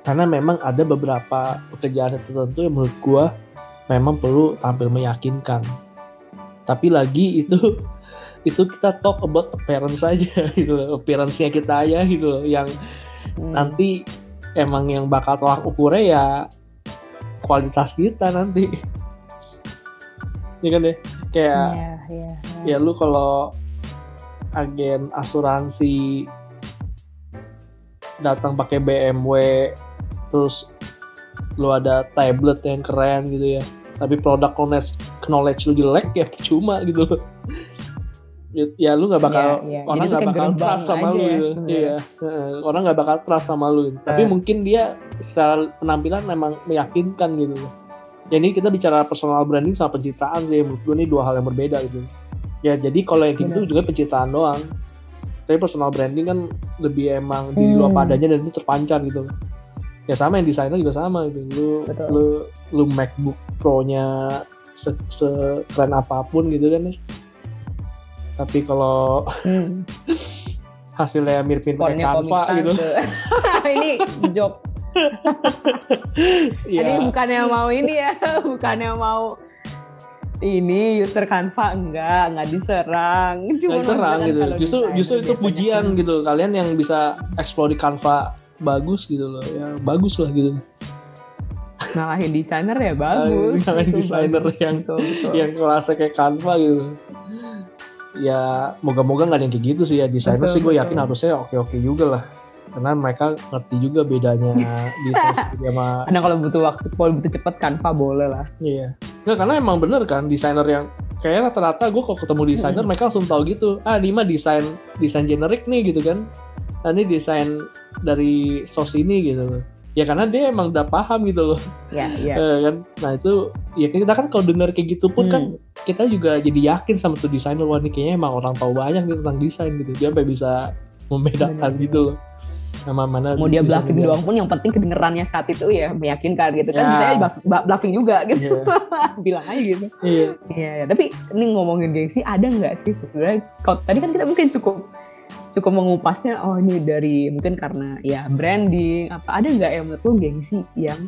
Karena memang ada beberapa pekerjaan tertentu yang menurut gue memang perlu tampil meyakinkan. Tapi lagi itu itu kita talk about appearance aja gitu, appearance-nya kita aja gitu, yang hmm. nanti emang yang bakal tolak ukurnya ya kualitas kita nanti, ya kan deh, kayak yeah, yeah, yeah. ya lu kalau agen asuransi datang pakai B M W, terus lu ada tablet yang keren gitu ya, tapi produk knowledge, knowledge lu jelek ya percuma gitu, ya lu nggak bakal yeah, yeah. orang nggak bakal trust sama lu, ya, iya orang nggak bakal trust sama lu, gitu. Tapi uh. mungkin dia secara penampilan memang meyakinkan gitu. Ya ini kita bicara personal branding sama pencitraan sih, menurut gue ini dua hal yang berbeda gitu. Ya jadi kalau yang gitu juga pencitraan doang, tapi personal branding kan lebih emang di luar padanya dan itu terpancar gitu. Ya sama yang desainer juga sama gitu, lu Betul. lu lu MacBook Pro-nya se sekeren apapun gitu kan ya. Tapi kalau hmm. hasilnya mirip-mirip kayak Canva gitu. Ini job. Jadi yeah. bukannya mau ini ya, bukannya mau ini user Canva enggak, enggak diserang. Cuma enggak diserang gitu. Justru justru itu pujian gitu. Kalian yang bisa explore di Canva bagus gitu loh. Ya bagus lah gitu. Ngalahin desainer ya bagus. Ngalahin desainer yang betul, betul. yang kelasnya kayak Canva gitu. Ya moga-moga nggak ada yang kayak gitu sih ya, desainer betul, sih gue yakin betul. harusnya oke-oke juga lah, karena mereka ngerti juga bedanya desain sama. Karena kalau butuh waktu, kalau butuh cepet Canva boleh lah. Iya, nggak karena emang bener kan desainer yang kayak rata-rata gue kalau ketemu desainer mereka langsung tahu gitu. Ah ini mah desain desain generik nih gitu kan. Nah ini desain dari sos ini gitu loh. Ya karena dia emang udah paham gitu loh. Iya iya. Kan, nah itu ya kita kan kalau dengar kayak gitu pun hmm. kan kita juga jadi yakin sama tuh desainer, wah ini kayaknya emang orang tahu banyak nih tentang desain gitu, dia sampai bisa membedakan bener, gitu loh. Nama mana mau dia bluffing doang pun yang penting kedengerannya saat itu ya meyakinkan gitu kan, saya yeah. bluffing juga gitu yeah. bilang aja gitu iya yeah. yeah, yeah. Tapi ini ngomongin gengsi ada nggak sih sebenarnya, kalau tadi kan kita mungkin cukup cukup mengupasnya, oh ini dari mungkin karena ya branding apa, ada nggak yang menurut lu gengsi yang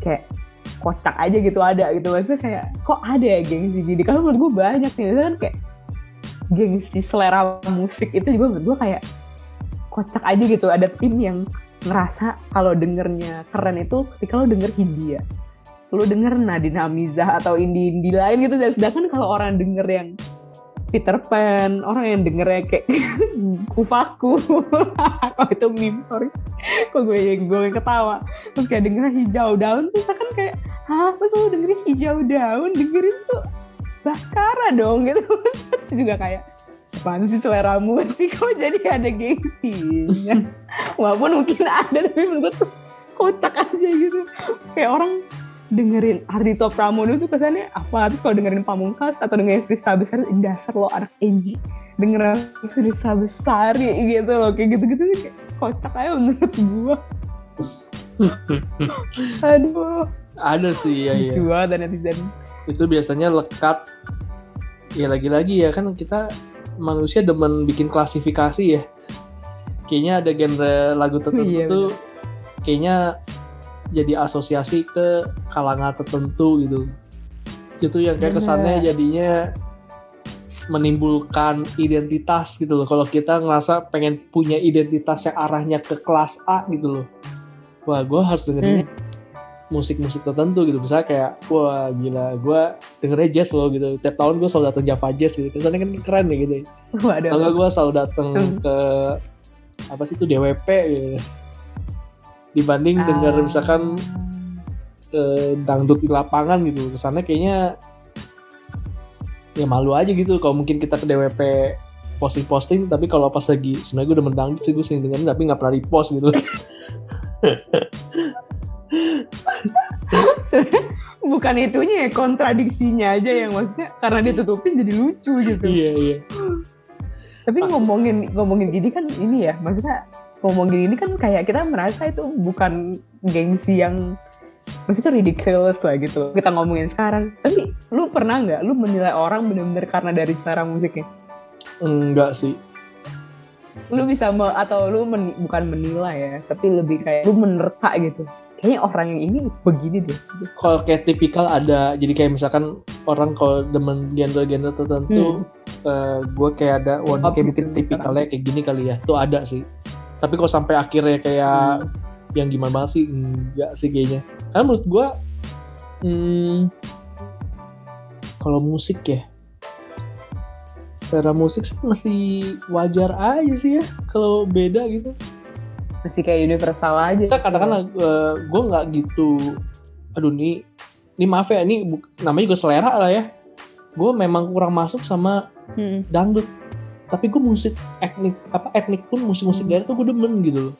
kayak kocak aja gitu, ada gitu maksudnya kayak kok ada ya gengsi gini, kalau menurut gue banyak nih kan kayak gengsi selera musik itu juga menurut gue kayak kocak aja gitu. Ada tim yang ngerasa kalau dengernya keren itu ketika lo denger Hindia, lo denger Nadine Amizah atau indie-indie lain gitu, sedangkan kalau orang denger yang Peter Pan, orang yang dengernya kayak Kufaku oh itu meme, sorry kok gue yang, gue yang ketawa, terus kayak dengernya Hijau Daun, terus kan kayak hah, pas lo dengerin Hijau Daun dengerin tuh Baskara dong gitu, terus juga kayak apaan sih selera musik kok jadi ada gengsinya. Walaupun mungkin ada tapi menurut tuh kocak aja gitu. Kayak orang dengerin Ardhito Pramono tuh kesannya apa, terus kalau dengerin Pamungkas atau dengerin Frisa Besar, dasar lo anak edgy dengerin Frisa Besar ya, gitu loh, kayak gitu-gitu sih kayak kocak aja menurut gua. Aduh, ada sih ya ya. Lucu dan netizen. Itu biasanya lekat ya, lagi-lagi ya kan kita manusia demen bikin klasifikasi ya. Kayaknya ada genre lagu tertentu iya, tuh kayaknya jadi asosiasi ke kalangan tertentu gitu. Itu yang kayak kesannya jadinya menimbulkan identitas gitu loh. Kalau kita ngerasa pengen punya identitas yang arahnya ke kelas A gitu loh. Wah, gue harus dengerin hmm. musik-musik tertentu gitu, misalnya kayak wah gila gue dengernya jazz loh gitu, tiap tahun gue selalu datang Java Jazz gitu, kesannya kan keren ya gitu. Waduh. Kalau gue selalu datang ke apa sih itu D W P gitu, dibanding ah. dengar misalkan eh, dangdut di lapangan gitu, kesannya kayaknya ya malu aja gitu. Kalau mungkin kita ke D W P posting-posting, tapi kalau pas lagi sebenarnya gue udah mendangdut sih, gue sering dengerin tapi nggak pernah repost gitu. Bukan itunya ya, kontradiksinya aja yang maksudnya karena ditutupin jadi lucu gitu. Iya iya. Tapi ngomongin ngomongin gini kan ini ya, maksudnya ngomongin ini kan kayak kita merasa itu bukan gengsi yang maksudnya itu ridiculous lah gitu. Kita ngomongin sekarang. Tapi lu pernah nggak lu menilai orang benar-benar karena dari selera musiknya? Enggak sih. Lu bisa me, atau lu men, bukan menilai ya, tapi lebih kayak lu menerka gitu. Kayaknya orang yang ini begini deh. Kalau kayak tipikal ada, jadi kayak misalkan orang kalau demen genre-genre tertentu, hmm. uh, gue kayak ada, wah oh, kayak bikin tipikalnya kayak gini kali ya, tuh ada sih. Tapi kalau sampai akhirnya kayak hmm. yang gimana banget sih, enggak sih kayaknya. Karena menurut gue, hmm, kalau musik ya, selera musik sih masih wajar aja sih ya, kalau beda gitu. Masih kayak universal aja. Kita katakanlah uh, gue nggak gitu. Aduh nih, ini maaf ya, ini bu- namanya gue selera lah ya. Gue memang kurang masuk sama hmm. dangdut. Tapi gue musik etnik apa etnik pun musik-musik hmm. daerah tuh gue demen gitu loh.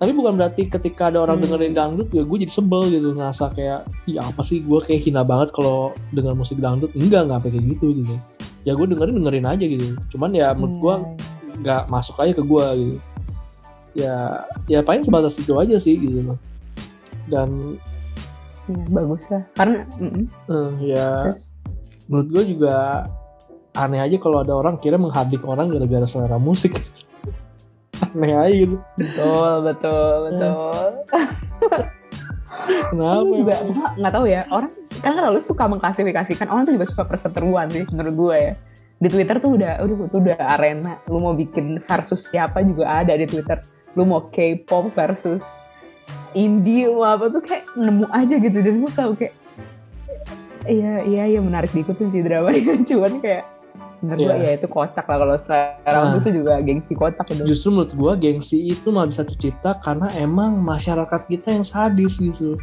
Tapi bukan berarti ketika ada orang hmm. dengerin dangdut ya gue jadi sebel gitu, ngerasa kayak, iya apa sih gue kayak hina banget kalau denger musik dangdut. Enggak, nggak kayak gitu gitu. Ya gue dengerin dengerin aja gitu. Cuman ya menurut gue nggak hmm. masuk aja ke gue gitu. Ya, ya paling sebatas itu aja sih gitu loh. Dan ya, bagus lah. Karena uh, ya terus. Menurut gue juga aneh aja kalau ada orang kira menghardik orang gara-gara selera musik. Aneh aja gitu. Betul, betul, betul. Kenapa? Ini juga gue nggak tahu ya. Orang kan kan lu suka mengklasifikasikan, orang tuh juga suka perseteruan sih menurut gue ya. Di Twitter tuh udah, udah, tuh udah arena. Lu mau bikin versus siapa juga ada di Twitter. Lu mau K-pop versus indie, apa tuh kayak nemu aja gitu. Dan gue tau kayak, iya, iya, iya menarik diikutin sih drama. Cuman kayak, menurut yeah. gue ya itu kocak lah kalau sekarang nah, itu juga gengsi kocak. Gitu. Justru menurut gue gengsi itu malah bisa tercipta karena emang masyarakat kita yang sadis gitu.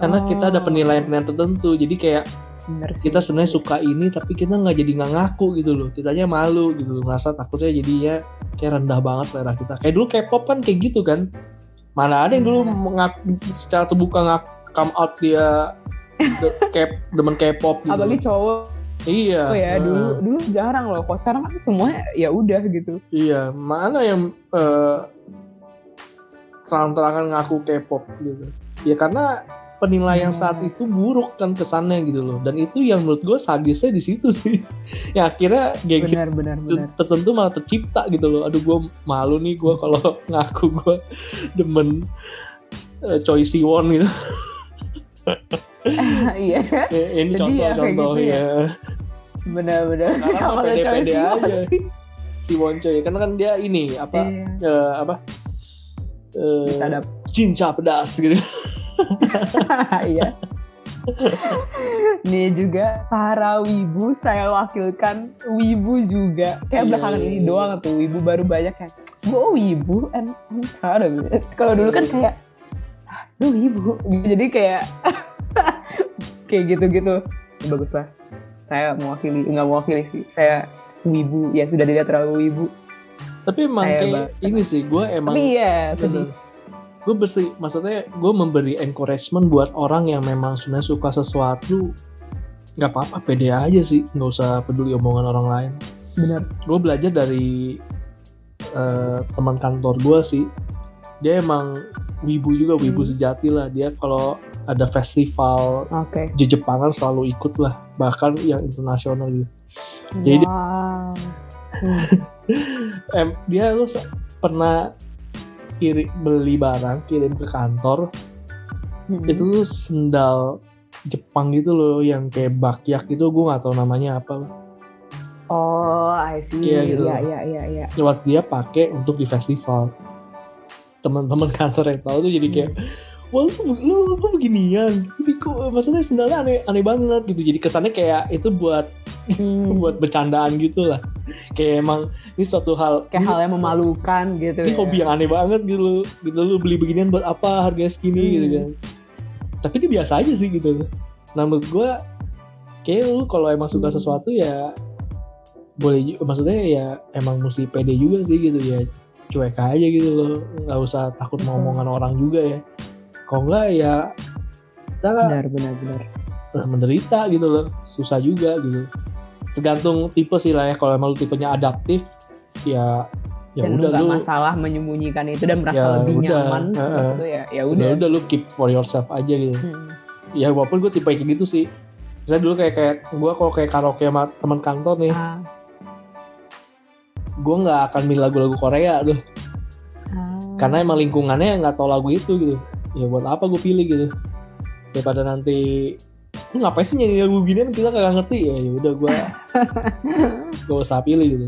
Karena oh. kita ada penilaian-penilaian tertentu. Jadi kayak, kita sebenarnya suka ini tapi kita nggak jadi nggak ngaku gitu loh, kitanya malu gitu loh, ngerasa takutnya jadi ya kayak rendah banget selera kita. Kayak dulu K-pop kan kayak gitu kan, mana ada yang dulu mengaku secara terbuka ngaku come out dia K- demen K-pop gitu. Apalagi cowok. Iya. Oh ya, uh, dulu dulu jarang loh. Kok sekarang kan semuanya ya udah gitu. Iya, mana yang uh, terang-terangan ngaku K-pop gitu. Ya karena penilaian hmm. saat itu buruk kan kesannya gitu loh. Dan itu yang menurut gue sadisnya di situ sih. Ya akhirnya gengsi tertentu malah tercipta gitu loh. Aduh, gue malu nih gue kalau ngaku gue demen uh, Choi Siwon gitu. Iya kan? Ini contoh-contoh ya, gitu ya. Benar-benar. Kalau Choi Siwon sih. Siwon Choi karena kan dia ini apa iya. uh, apa? Eh uh, cinca pedas gitu. Iya. Ini juga para wibu saya wakilkan wibu juga. Kayak yeah, belakangan yeah, ini yeah. doang tuh wibu baru banyak kayak gue wibu and I'm kalau dulu kan kayak duh wibu. Jadi kayak kayak gitu-gitu. Bagus lah. Saya mewakili, enggak mewakili sih. Saya wibu ya sudah tidak terlalu wibu. Tapi emang saya kayak bak- ini sih gue emang tapi iya sedih. Gue bersih, maksudnya gue memberi encouragement buat orang yang memang sebenarnya suka sesuatu, nggak apa-apa, pede aja sih, nggak usah peduli omongan orang lain. Benar. Gue belajar dari uh, teman kantor gue sih, dia emang wibu juga, wibu hmm. sejati lah. Dia kalau ada festival okay. Jejepangan selalu ikut lah, bahkan yang internasional gitu. Jadi wow. dia, dia lu pernah Kiri, beli barang kirim ke kantor hmm. itu tuh sendal Jepang gitu loh yang kayak bakyak gitu, gue nggak tahu namanya apa. Oh I see ya, gitu. ya ya ya ya lewat dia pakai untuk di festival, teman-teman kantor yang tahu tuh jadi kayak hmm. wah lu kok beginian, jadi kok maksudnya sendalnya aneh aneh banget gitu, jadi kesannya kayak itu buat Hmm. buat bercandaan gitu lah. Kayak emang ini suatu hal, kayak ini, hal yang memalukan gitu. Ini ya. Hobi yang aneh banget gitu. Gitu lu beli beginian buat apa, harganya segini hmm. gitu kan. Tapi ini biasa aja sih gitu. Nah menurut gue kayak lu kalau emang suka hmm. sesuatu ya boleh, maksudnya ya emang mesti pede juga sih gitu ya. Cuek aja gitu loh. Gak usah takut hmm. ngomongan orang juga ya. Kalau enggak ya kita benar-benar menderita gitu loh. Susah juga gitu. Tergantung tipe sih lah ya. Kalau emang lu tipenya adaptif ya ya dan udah lu nggak masalah menyembunyikan itu dan merasa ya lebih udah, nyaman uh, seperti itu ya ya udah udah lu keep for yourself aja gitu. hmm. Ya walaupun gue tipe kayak gitu sih, misalnya dulu kayak kayak gue kalau kayak karaoke sama teman kantor nih ah. gue nggak akan milih lagu-lagu Korea tuh ah. karena emang lingkungannya nggak tahu lagu itu gitu ya, buat apa gue pilih gitu daripada nanti lu ngapain sih nyanyi lagu gini, kita kagak ngerti ya. Ya udah gue gak usah pilih gitu.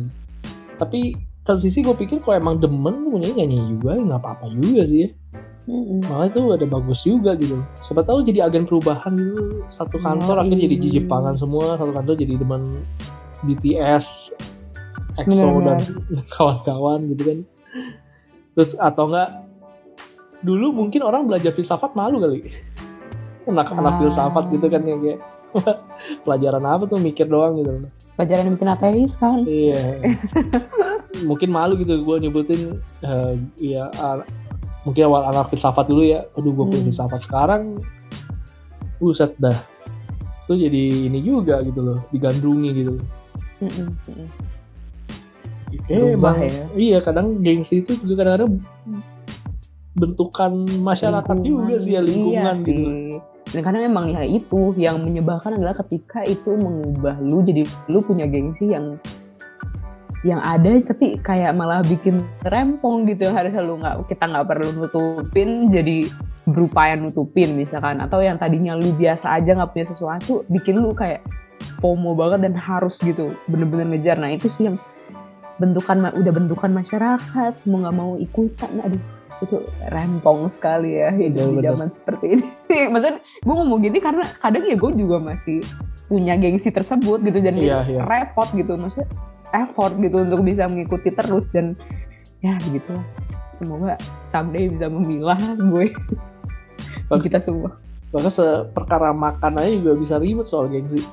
Tapi satu sisi gue pikir kalau emang demen lu nyanyi nyanyi juga ya nggak apa-apa juga sih ya. Mm-hmm. Malah itu ada bagus juga gitu. Siapa tahu jadi agen perubahan gitu. Satu kantor oh, akhirnya jadi Jejepangan semua, satu kantor jadi demen B T S, E X O dan kawan-kawan gitu kan. Terus atau enggak dulu mungkin orang belajar filsafat malu kali. Anak-anak ah. filsafat gitu kan ya, kayak pelajaran apa tuh, mikir doang gitu. Pelajaran yang bikin ateis kan. Iya. Mungkin malu gitu gue nyebutin uh, ya uh, mungkin awal anak filsafat dulu ya. Aduh gue punya hmm. filsafat sekarang buset dah. Itu jadi ini juga gitu loh, digandrungi gitu. Heeh. Oke, ya. Iya, kadang gengsi itu juga kadang-kadang bentukan masyarakat lingkungan. Juga sih ya, lingkungan iya gitu. Sih. Dan kadang emang ya itu yang menyebalkan adalah ketika itu mengubah lu jadi lu punya gengsi yang yang ada tapi kayak malah bikin rempong gitu, yang harusnya lu nggak, kita nggak perlu nutupin jadi berupaya nutupin misalkan, atau yang tadinya lu biasa aja nggak punya sesuatu bikin lu kayak FOMO banget dan harus gitu bener-bener ngejar. Nah itu sih yang bentukan, udah bentukan masyarakat mau nggak mau ikutan, aduh itu rempong sekali ya hidup bener, di zaman bener. Seperti ini. Maksudnya gue ngomong gini karena kadang ya gue juga masih punya gengsi tersebut gitu, dan iya, iya. repot gitu, maksudnya effort gitu untuk bisa mengikuti terus, dan ya gitu, semoga someday bisa memilah gue bak- kita semua. Bahkan seperkara makan aja juga bisa ribet soal gengsi.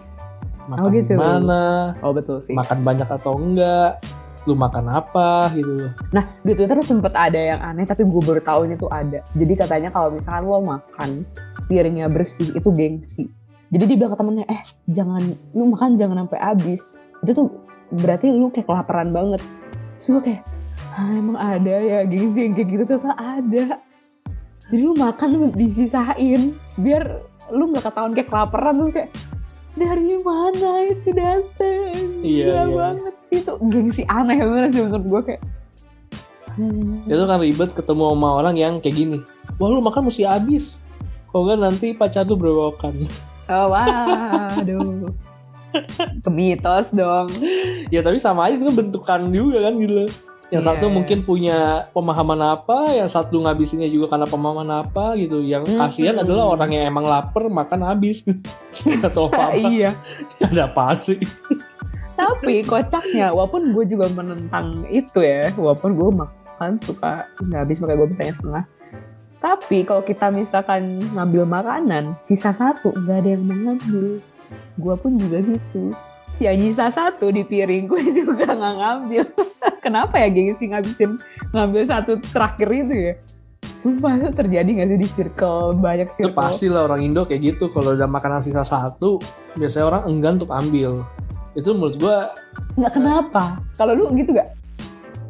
Makan oh, gitu. Mana? Oh betul sih. Makan banyak atau enggak? Lu makan apa gitu. Nah di Twitter tuh sempet ada yang aneh, tapi gue baru tahu ini tuh ada. Jadi katanya kalau misalkan lo makan piringnya bersih itu gengsi. Jadi dia bilang ke temennya, eh jangan, lu makan jangan sampai habis. Itu tuh berarti lu kayak kelaparan banget. Terus gue kayak, ah emang ada ya gizi yang kayak gitu, ternyata ada. Jadi lu makan disisain, biar lu gak ketahuan kayak kelaparan. Terus kayak, dari mana itu dateng? Iya, gila iya. banget sih, itu gengsi aneh banget sih menurut gue kayak. Hmm. Dia tuh kan ribet ketemu sama orang yang kayak gini. Wah lu makan mesti habis. Kalau enggak nanti pacar lu berewokan. Oh, wah, aduh. Kemitos dong. Ya tapi sama aja itu kan bentukan juga kan gitu. Yang yeah. satu mungkin punya pemahaman apa, yang satu ngabisinnya juga karena pemahaman apa gitu. Yang kasihan mm-hmm. adalah orang yang emang lapar makan habis. Atau apa-apa. Iya. Ada apaan sih? Tapi kocaknya, walaupun gue juga menentang itu ya, walaupun gue makan suka nggak habis, makanya gue minta setengah. Tapi kalau kita misalkan ngambil makanan, sisa satu nggak ada yang mengambil. Gue pun juga gitu. Ya sisa satu di piring gue juga nggak ngambil. Kenapa ya gengsi ngabisin ngambil satu terakhir itu ya? Sumpah itu terjadi nggak sih di circle banyak circle? Itu pasti lah orang Indo kayak gitu. Kalau udah makanan sisa satu, biasanya orang enggan untuk ambil. Itu menurut gue nggak kenapa. Kalau lu gitu gak?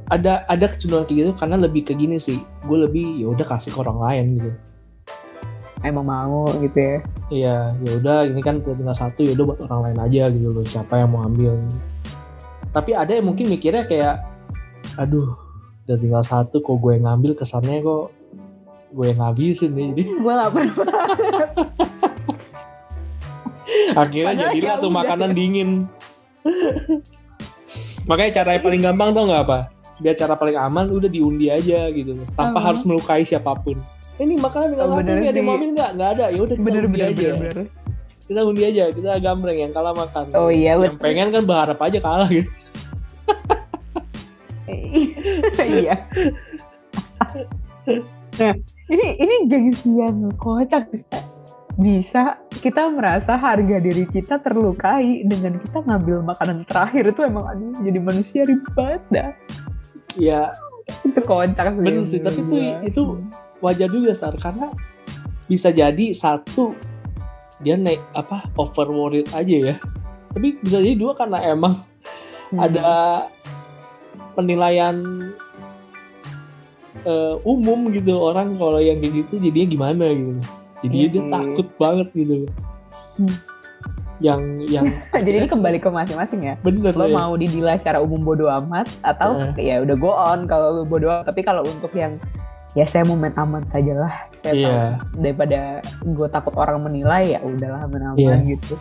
Ada ada kecenderungan kayak gitu karena lebih ke gini sih. Gue lebih ya udah kasih ke orang lain gitu. Emang mau gitu ya? Iya, ya udah ini kan tinggal satu, ya udah buat orang lain aja gitu loh. Siapa yang mau ambil? Tapi ada yang mungkin mikirnya kayak, aduh, udah tinggal satu kok gue yang ngambil, kesannya kok gue yang ngabisin nih. Jadi gue lapar banget. Akhirnya jadilah tuh makanan ya. Dingin. Makanya caranya paling gampang tau gak apa? Biar cara paling aman udah diundi aja gitu, tanpa uh-huh. harus melukai siapapun. Ini makanan gak laku nih, ada yang mau ambil gak? Gak ada, yaudah kita bener, undi bener, aja bener, bener. Kita undi aja, kita gambreng yang kalah makan. Oh iya, yang betul. Pengen kan berharap aja kalah gitu. Iya. Nah, ini ini gengsian kocak bisa. Bisa kita merasa harga diri kita terlukai dengan kita ngambil makanan terakhir. Itu emang aduh, jadi manusia ribet dah. Ya itu kocak sih. Bener sih, tapi itu, itu wajar juga Sar, karena bisa jadi satu dia naik apa overworried aja ya. Tapi bisa jadi dua karena emang hmm. ada penilaian uh, umum gitu orang kalau yang kayak gitu jadinya gimana gitu. Jadi mm-hmm. dia takut banget gitu. Hmm. Yang yang jadi ini kembali ke masing-masing ya. Bener, lo ya? Mau didilai secara umum bodo amat atau eh. ya udah go on kalau bodo amat. Tapi kalau untuk yang ya saya mau main aman sajalah. Saya yeah. tahu daripada gue takut orang menilai ya udahlah main aman yeah. gitu.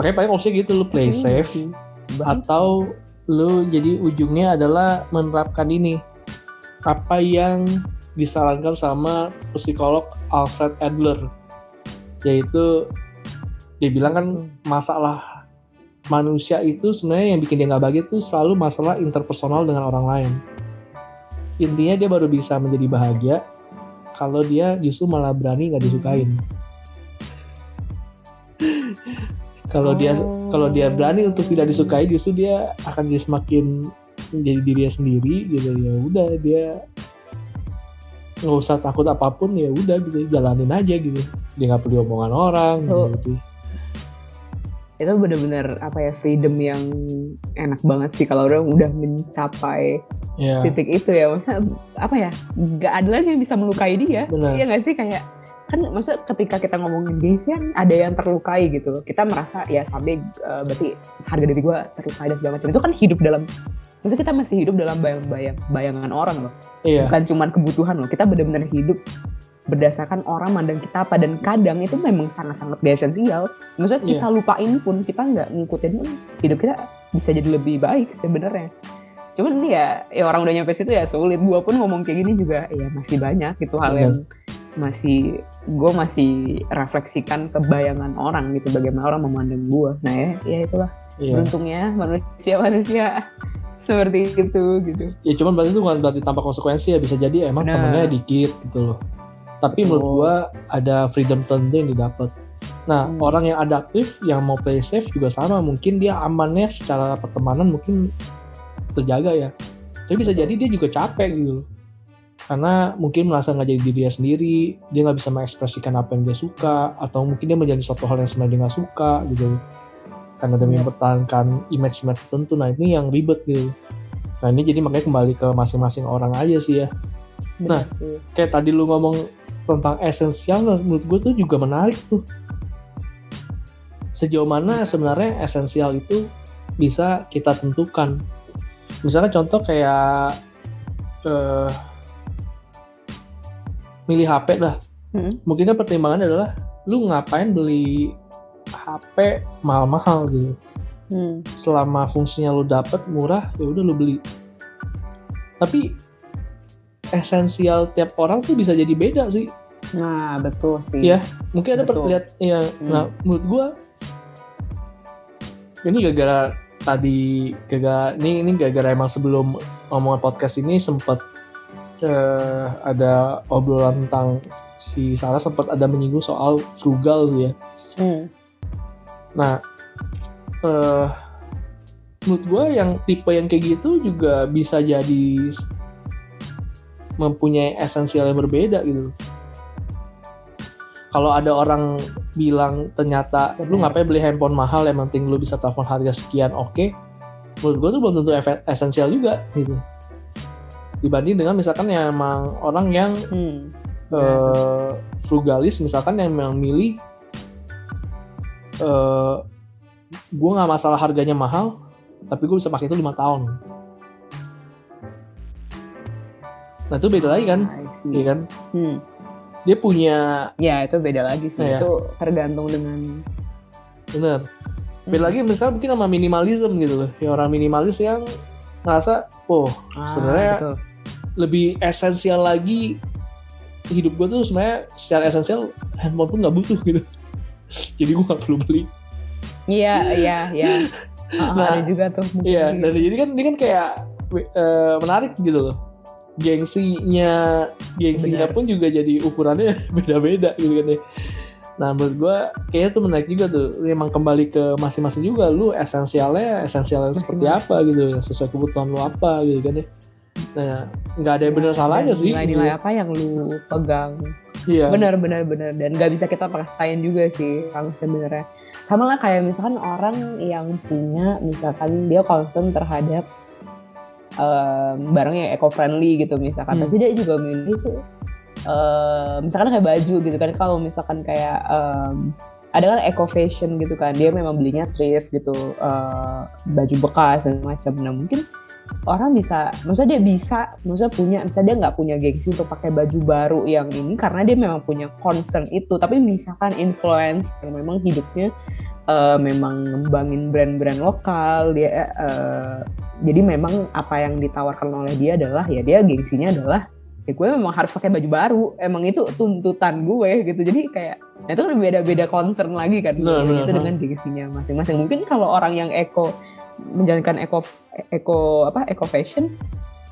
Makanya paling opsi gitu lo play safe mm-hmm. atau lo jadi ujungnya adalah menerapkan ini apa yang disarankan sama psikolog Alfred Adler, yaitu dia bilang kan masalah manusia itu sebenarnya yang bikin dia nggak bahagia itu selalu masalah interpersonal dengan orang lain. Intinya dia baru bisa menjadi bahagia kalau dia justru malah berani nggak disukain. Kalau dia kalau dia berani untuk tidak disukai justru dia akan jadi semakin menjadi dirinya sendiri gitu, ya udah dia nggak usah takut apapun, ya udah gitu jalanin aja gitu, dia nggak peduli omongan orang so, gitu. Itu benar-benar apa ya freedom yang enak banget sih kalau orang udah mencapai yeah. titik itu ya, maksudnya apa ya nggak ada lagi yang bisa melukai dia. Bener. Ya nggak sih kayak kan maksud ketika kita ngomongin gengsian ada yang terlukai gitu, kita merasa ya sampai uh, berarti harga diri gue terlukai dan segala macam, itu kan hidup dalam maksudnya kita masih hidup dalam bayang-bayang bayangan orang loh, iya. bukan cuma kebutuhan loh, kita benar-benar hidup berdasarkan orang mandang kita apa, dan kadang itu memang sangat-sangat gak esensial, maksudnya kita yeah. lupain pun, kita nggak ngikutin pun hidup kita bisa jadi lebih baik sebenarnya. Cuman ya, ya orang udah nyampe situ ya sulit. Gue pun ngomong kayak gini juga ya masih banyak gitu hal yang masih gue masih refleksikan kebayangan orang gitu, bagaimana orang memandang gue. Nah ya, ya itulah yeah. beruntungnya manusia-manusia seperti itu gitu. Ya cuman berarti itu bukan berarti tanpa konsekuensi ya, bisa jadi emang nah. temennya dikit gitu loh. Tapi oh. menurut gue ada freedom tertentu yang didapat. Nah hmm. orang yang adaptif yang mau play safe juga sama, mungkin dia amannya secara pertemanan mungkin terjaga ya, tapi bisa jadi dia juga capek gitu. karena mungkin merasa nggak jadi dirinya sendiri, dia nggak bisa mengekspresikan apa yang dia suka, atau mungkin dia menjadi satu hal yang sebenarnya dia nggak suka gitu, karena demi mempertahankan image-image tertentu. Nah ini yang ribet gitu. Nah ini jadi makanya kembali ke masing-masing orang aja sih ya. Nah kayak tadi lu ngomong tentang esensial, menurut gue tuh juga menarik tuh, sejauh mana sebenarnya esensial itu bisa kita tentukan. Misalnya contoh kayak eh, milih H P dah. hmm. Mungkin kan pertimbangannya adalah lu ngapain beli H P mahal-mahal gitu. Hmm. Selama fungsinya lu dapet murah, ya udah lu beli. Tapi esensial tiap orang tuh bisa jadi beda sih. Nah, betul sih. Ya, mungkin ada perlihat ya. Hmm. Nah, menurut gua ini gara-gara tadi gara ini ini gara-gara emang sebelum omongan podcast ini sempat uh, ada obrolan tentang si Sarah, sempat ada menyinggung soal frugal sih ya. Hmm. Nah, Uh, menurut gue yang tipe yang kayak gitu juga bisa jadi mempunyai esensial yang berbeda gitu. Kalau ada orang bilang ternyata lu ngapain beli handphone mahal, yang penting lu bisa telepon harga sekian, oke okay. Menurut gue tuh belum tentu esensial juga gitu, dibanding dengan misalkan yang emang orang yang hmm. uh, frugalis, misalkan yang memilih uh, gue gak masalah harganya mahal, tapi gue bisa pakai itu lima tahun. Nah itu beda ah, lagi kan, iya kan? Hmm. Dia punya, ya itu beda lagi sih, nah, itu ya. Tergantung dengan, bener. Beda hmm. lagi misalnya mungkin sama minimalism gitu loh. Ya, orang minimalis yang ngerasa, oh ah, sebenarnya betul. Lebih esensial lagi hidup gue tuh sebenarnya secara esensial handphone pun nggak butuh gitu. Jadi gue nggak perlu beli. Iya, iya, iya. Nah, ada juga tuh. Iya, dan jadi kan ini kan kayak uh, menarik gitu loh. Gengsinya, gengsinya bener. Pun juga jadi ukurannya beda-beda gitu kan ya. Nah, menurut gue kayaknya tuh menarik juga tuh. Emang kembali ke masing-masing juga, lu esensialnya, esensialnya seperti apa gitu, sesuai kebutuhan lu apa gitu kan ya. Nah, nggak ada yang benar ya, salahnya sih. Nilai-nilai apa yang lu pegang? Iya. Benar, benar, benar. Dan gak bisa kita paksain juga sih kalau sebenarnya. Sama lah kayak misalkan orang yang punya, misalkan dia concern terhadap um, barangnya eco-friendly gitu misalkan. Terus hmm. dia juga milih tuh, um, misalkan kayak baju gitu kan. Kalau misalkan kayak um, ada kan eco-fashion gitu kan. Dia memang belinya thrift gitu, uh, baju bekas dan macam. Nah mungkin orang bisa, maksudnya dia bisa, maksudnya punya, misalnya dia nggak punya gengsi untuk pakai baju baru yang ini karena dia memang punya concern itu. Tapi misalkan influence yang memang hidupnya uh, memang ngembangin brand-brand lokal, dia uh, jadi memang apa yang ditawarkan oleh dia adalah ya dia gengsinya adalah ya gue memang harus pakai baju baru, emang itu tuntutan gue gitu. Jadi kayak nah itu kan beda-beda concern lagi kan, nah, nah, itu nah. dengan gengsinya masing-masing. Mungkin kalau orang yang eco menjalankan eco eco apa eco fashion,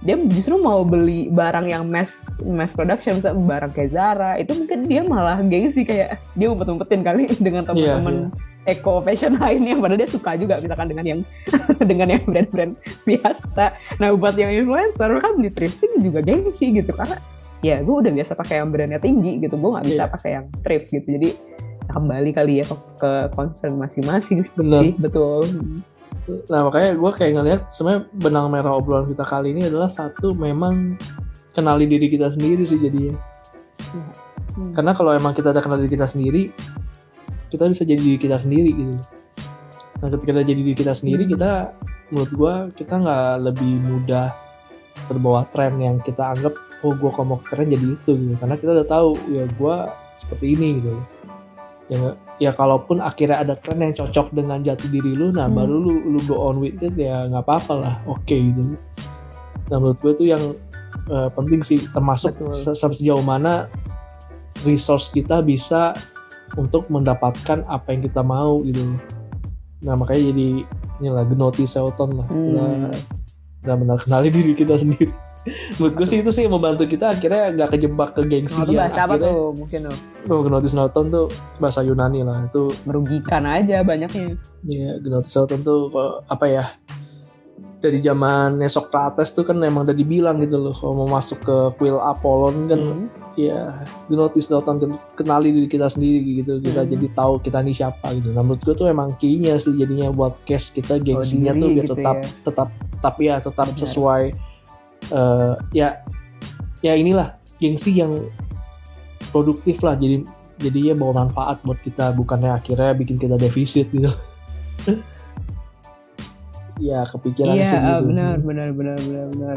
dia justru mau beli barang yang mass mass production, misalnya barang kayak Zara, itu mungkin dia malah gengsi kayak dia ngumpet-ngumpetin kali dengan teman-teman yeah, yeah. eco fashion lainnya, padahal dia suka juga misalkan dengan yang dengan yang brand-brand biasa. Nah buat yang influencer kan di thrifting juga gengsi gitu karena ya gue udah biasa pakai yang brandnya tinggi gitu, gue nggak bisa yeah. pakai yang thrift gitu. Jadi kembali kali ya ke concern masing-masing sih, betul. Nah makanya gue kayak ngelihat sebenarnya benang merah obrolan kita kali ini adalah satu, memang kenali diri kita sendiri sih jadinya. Hmm. Hmm. Karena kalau emang kita udah kenal diri kita sendiri, kita bisa jadi diri kita sendiri gitu. Nah ketika kita jadi diri kita sendiri, hmm. kita menurut gue kita nggak lebih mudah terbawa tren yang kita anggap oh gue komok tren jadi itu gitu. Karena kita udah tahu ya gue seperti ini gitu. Ya, ya kalaupun akhirnya ada tren yang cocok dengan jati diri lu, nah hmm. baru lu, lu go on with it, ya gak apa-apa lah, oke okay, gitu. Nah menurut gue itu yang uh, penting sih, termasuk se- sejauh mana resource kita bisa untuk mendapatkan apa yang kita mau gitu. Nah makanya jadi inilah Gnothi Seauton lah, hmm. kita benar kenali diri kita sendiri. Menurut gue sih itu sih membantu kita akhirnya gak kejebak ke gengsi. Oh, itu bahasa apa tuh mungkin tuh? Oh, Gnothi Seauton tuh bahasa Yunani lah, itu merugikan aja banyaknya. Iya, yeah, Gnothi Seauton tuh apa ya? dari zamannya Socrates tuh kan emang udah dibilang gitu loh, kalau mau masuk ke kuil Apollon kan mm-hmm. ya Gnothi Seauton, kenali diri kita sendiri gitu, kita mm-hmm. jadi tahu kita ini siapa gitu. Nah, menurut gue tuh emang key-nya sih jadinya buat case kita gengsinya oh, tuh biar gitu tetap, ya. tetap tetap ya tetap benar. Sesuai uh, ya ya inilah gengsi yang produktif lah, jadi jadinya bawa manfaat buat kita, bukannya akhirnya bikin kita defisit gitu. Ya kepikiran yeah, sih gitu. Iya benar benar benar benar benar.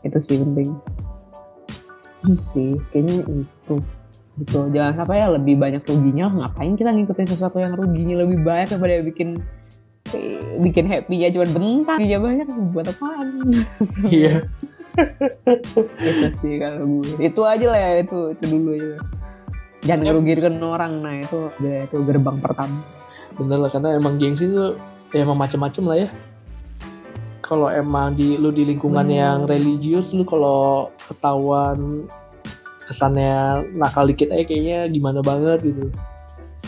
Itu sih penting. Itu sih kayaknya itu gitu. Jangan sampai ya lebih banyak ruginya. Ngapain kita ngikutin sesuatu yang ruginya lebih banyak daripada bikin bikin happy ya cuma bentar. Ruginya banyak buat apaan? Iya. Itu sih kalau gue. Itu aja lah ya, itu itu dulu aja. Jangan ngerugikan orang. Nah itu itu gerbang pertama. Bener lah, karena emang gengsi itu ya emang macam-macam lah ya. Kalau emang di lu di lingkungan hmm. yang religius, lu kalau ketahuan kesannya nakal dikit aja kayaknya gimana banget gitu.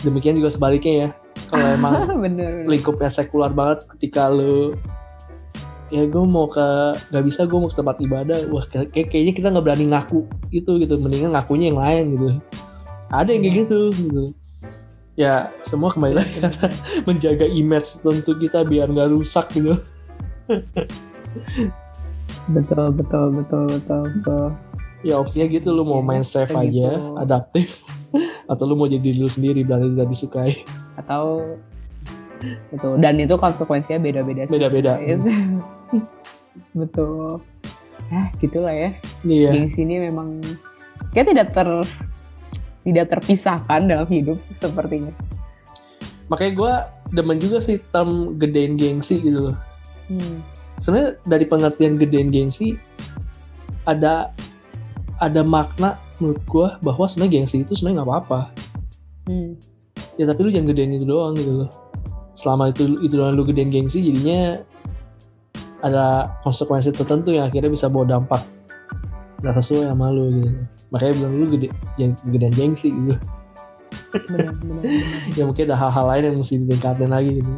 Demikian juga sebaliknya ya. Kalau emang bener, lingkupnya sekular banget, ketika lu ya gue mau ke nggak bisa gue mau ke tempat ibadah, wah kayak, kayaknya kita nggak berani ngaku itu gitu, mendingan ngakunya yang lain gitu. Ada yang kayak gitu gitu. Ya semua kembali lagi kata menjaga image tentu kita biar nggak rusak gitu. betul betul betul betul betul ya opsinya gitu, lu mau main safe aja gitu, adaptif, atau lu mau jadi diri lu sendiri berarti tidak disukai atau itu, dan itu konsekuensinya beda-beda beda-beda hmm. betul ah gitulah ya yeah. Gengsi ini memang kayak tidak ter tidak terpisahkan dalam hidup sepertinya, makanya gue demen juga sih term gedein gengsi gitu loh. Hmm. Sebenarnya dari pengertian gedein gengsi ada ada makna menurut gue bahwa sebenarnya gengsi itu sebenarnya nggak apa-apa. Hmm. Ya tapi lu jangan gedein itu doang gitu loh. Selama itu itu doang lu gedein gengsi, jadinya ada konsekuensi tertentu yang akhirnya bisa bawa dampak nggak sesuai sama lu gitu. Makanya bilang lu gede jangan gedein gengsi gitu. Benar, benar, benar. Ya mungkin ada hal-hal lain yang mesti ditingkatin lagi gitu.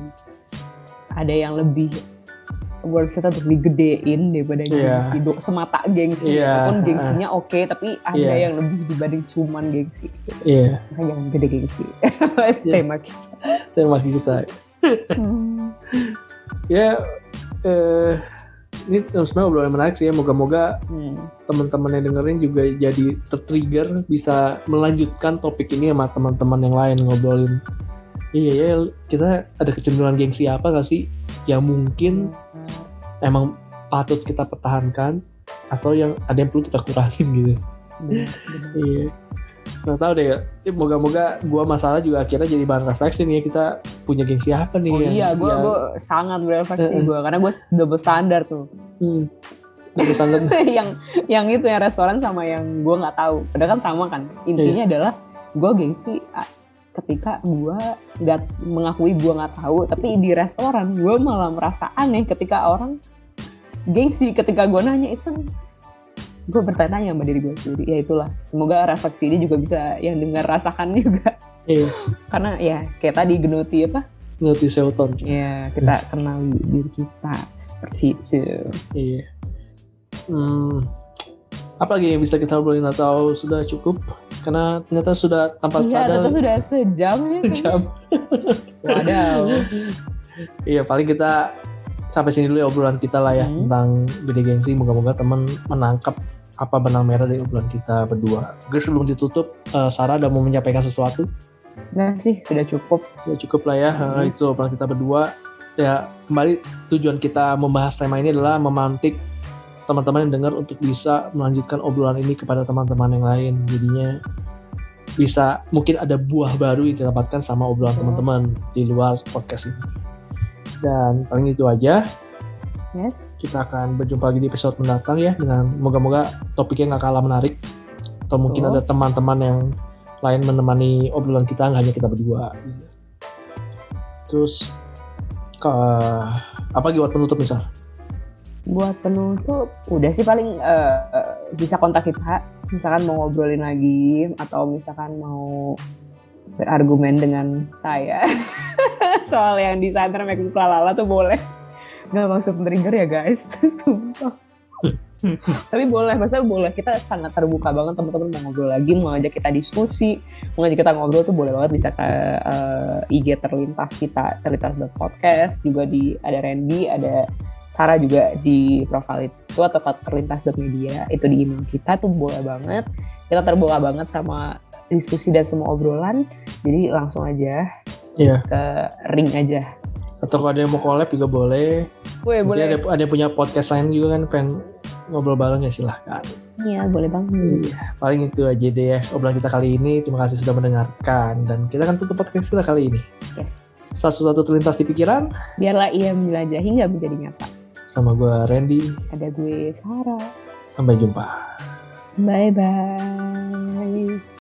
Ada yang lebih worth it untuk digedein daripada gengsi, yeah. semata gengsi, yeah. walaupun gengsinya oke, okay, tapi ada yeah. yang lebih dibanding cuman gengsi. Iya. Gitu. Yeah. Yang gede gengsi. yeah. Tema kita. Tema kita. ya, eh, ini sebenarnya obrolan menarik sih ya. Moga-moga hmm. teman-teman yang dengerin juga jadi tertrigger, bisa melanjutkan topik ini sama teman-teman yang lain ngobrolin. Iya ya, kita ada kecenderungan gengsi apa gak sih yang mungkin hmm. emang patut kita pertahankan, atau yang ada yang perlu kita kurangin gitu. hmm. Iya, nggak tahu deh ya. Moga-moga gua masalah juga akhirnya jadi bahan refleksi nih ya, kita punya gengsi apa nih. Oh iya, gua ya. Gua sangat berefleksi uh-uh. gua karena gua double standard tuh. hmm. Double standard. yang yang itu yang restoran sama yang gua nggak tahu, padahal kan sama kan intinya. Iya. Adalah gua gengsi ketika gue nggak mengakui gue nggak tahu, tapi di restoran gue malah merasa aneh ketika orang gengsi ketika gue nanya itu. Gue bertanya sama diri gue sendiri. Ya itulah, semoga refleksi ini juga bisa yang dengar rasakan juga. Iya. Karena ya kayak tadi Gnothi apa? Gnothi Seauton. Ya kita hmm. kenali diri kita seperti itu. Iya. Hmm. Apa lagi yang bisa kita obrolin atau sudah cukup? Karena ternyata sudah tanpa sadar. Iya, ternyata sudah sejam ya. Sejam. Wadaw. Iya, paling kita sampai sini dulu ya obrolan kita lah ya. Hmm. Tentang gede gengsi. Moga-moga teman menangkap apa benang merah dari obrolan kita berdua. Gue sebelum ditutup, uh, Sarah udah mau menyampaikan sesuatu? Nah sih, sudah cukup. Sudah cukup lah ya. Hmm. Itu obrolan kita berdua. Ya, kembali tujuan kita membahas tema ini adalah memantik teman-teman yang dengar untuk bisa melanjutkan obrolan ini kepada teman-teman yang lain. Jadinya bisa mungkin ada buah baru yang didapatkan sama obrolan oh. teman-teman di luar podcast ini. Dan paling itu aja. Yes. Kita akan berjumpa lagi di episode mendatang ya, dengan moga-moga topiknya nggak kalah menarik, atau mungkin oh. ada teman-teman yang lain menemani obrolan kita, nggak hanya kita berdua. Terus ke, apa buat penutup nih, Sar? Buat penutup udah sih paling uh, uh, bisa kontak kita misalkan mau ngobrolin lagi, atau misalkan mau berargumen dengan saya soal yang di sana make lala tuh boleh nggak maksud trigger ya guys. Sumpah. Tapi boleh, masa boleh, kita sangat terbuka banget, teman-teman mau ngobrol lagi, mau ngajak kita diskusi, mau ngajak kita ngobrol tuh boleh banget, bisa ke uh, I G Terlintas kita, terlintas dot podcast, juga di ada Randy, ada Sarah juga di profil itu, atau terlintas dot media, itu di email kita tuh boleh banget, kita terbuka banget sama diskusi dan semua obrolan, jadi langsung aja yeah. ke ring aja. Atau kalau ada yang mau collab juga boleh. Weh, boleh. Ada, ada yang punya podcast lain juga kan, pengen ngobrol bareng ya silahkan. Iya, boleh banget. Ya, paling itu aja deh ya obrolan kita kali ini. Terima kasih sudah mendengarkan. Dan kita akan tutup podcast kita kali ini. Yes. Satu-satu terlintas di pikiran. Biarlah ia menjelajahi hingga menjadi nyata. Sama gue Randy. Ada gue Sarah. Sampai jumpa. Bye-bye.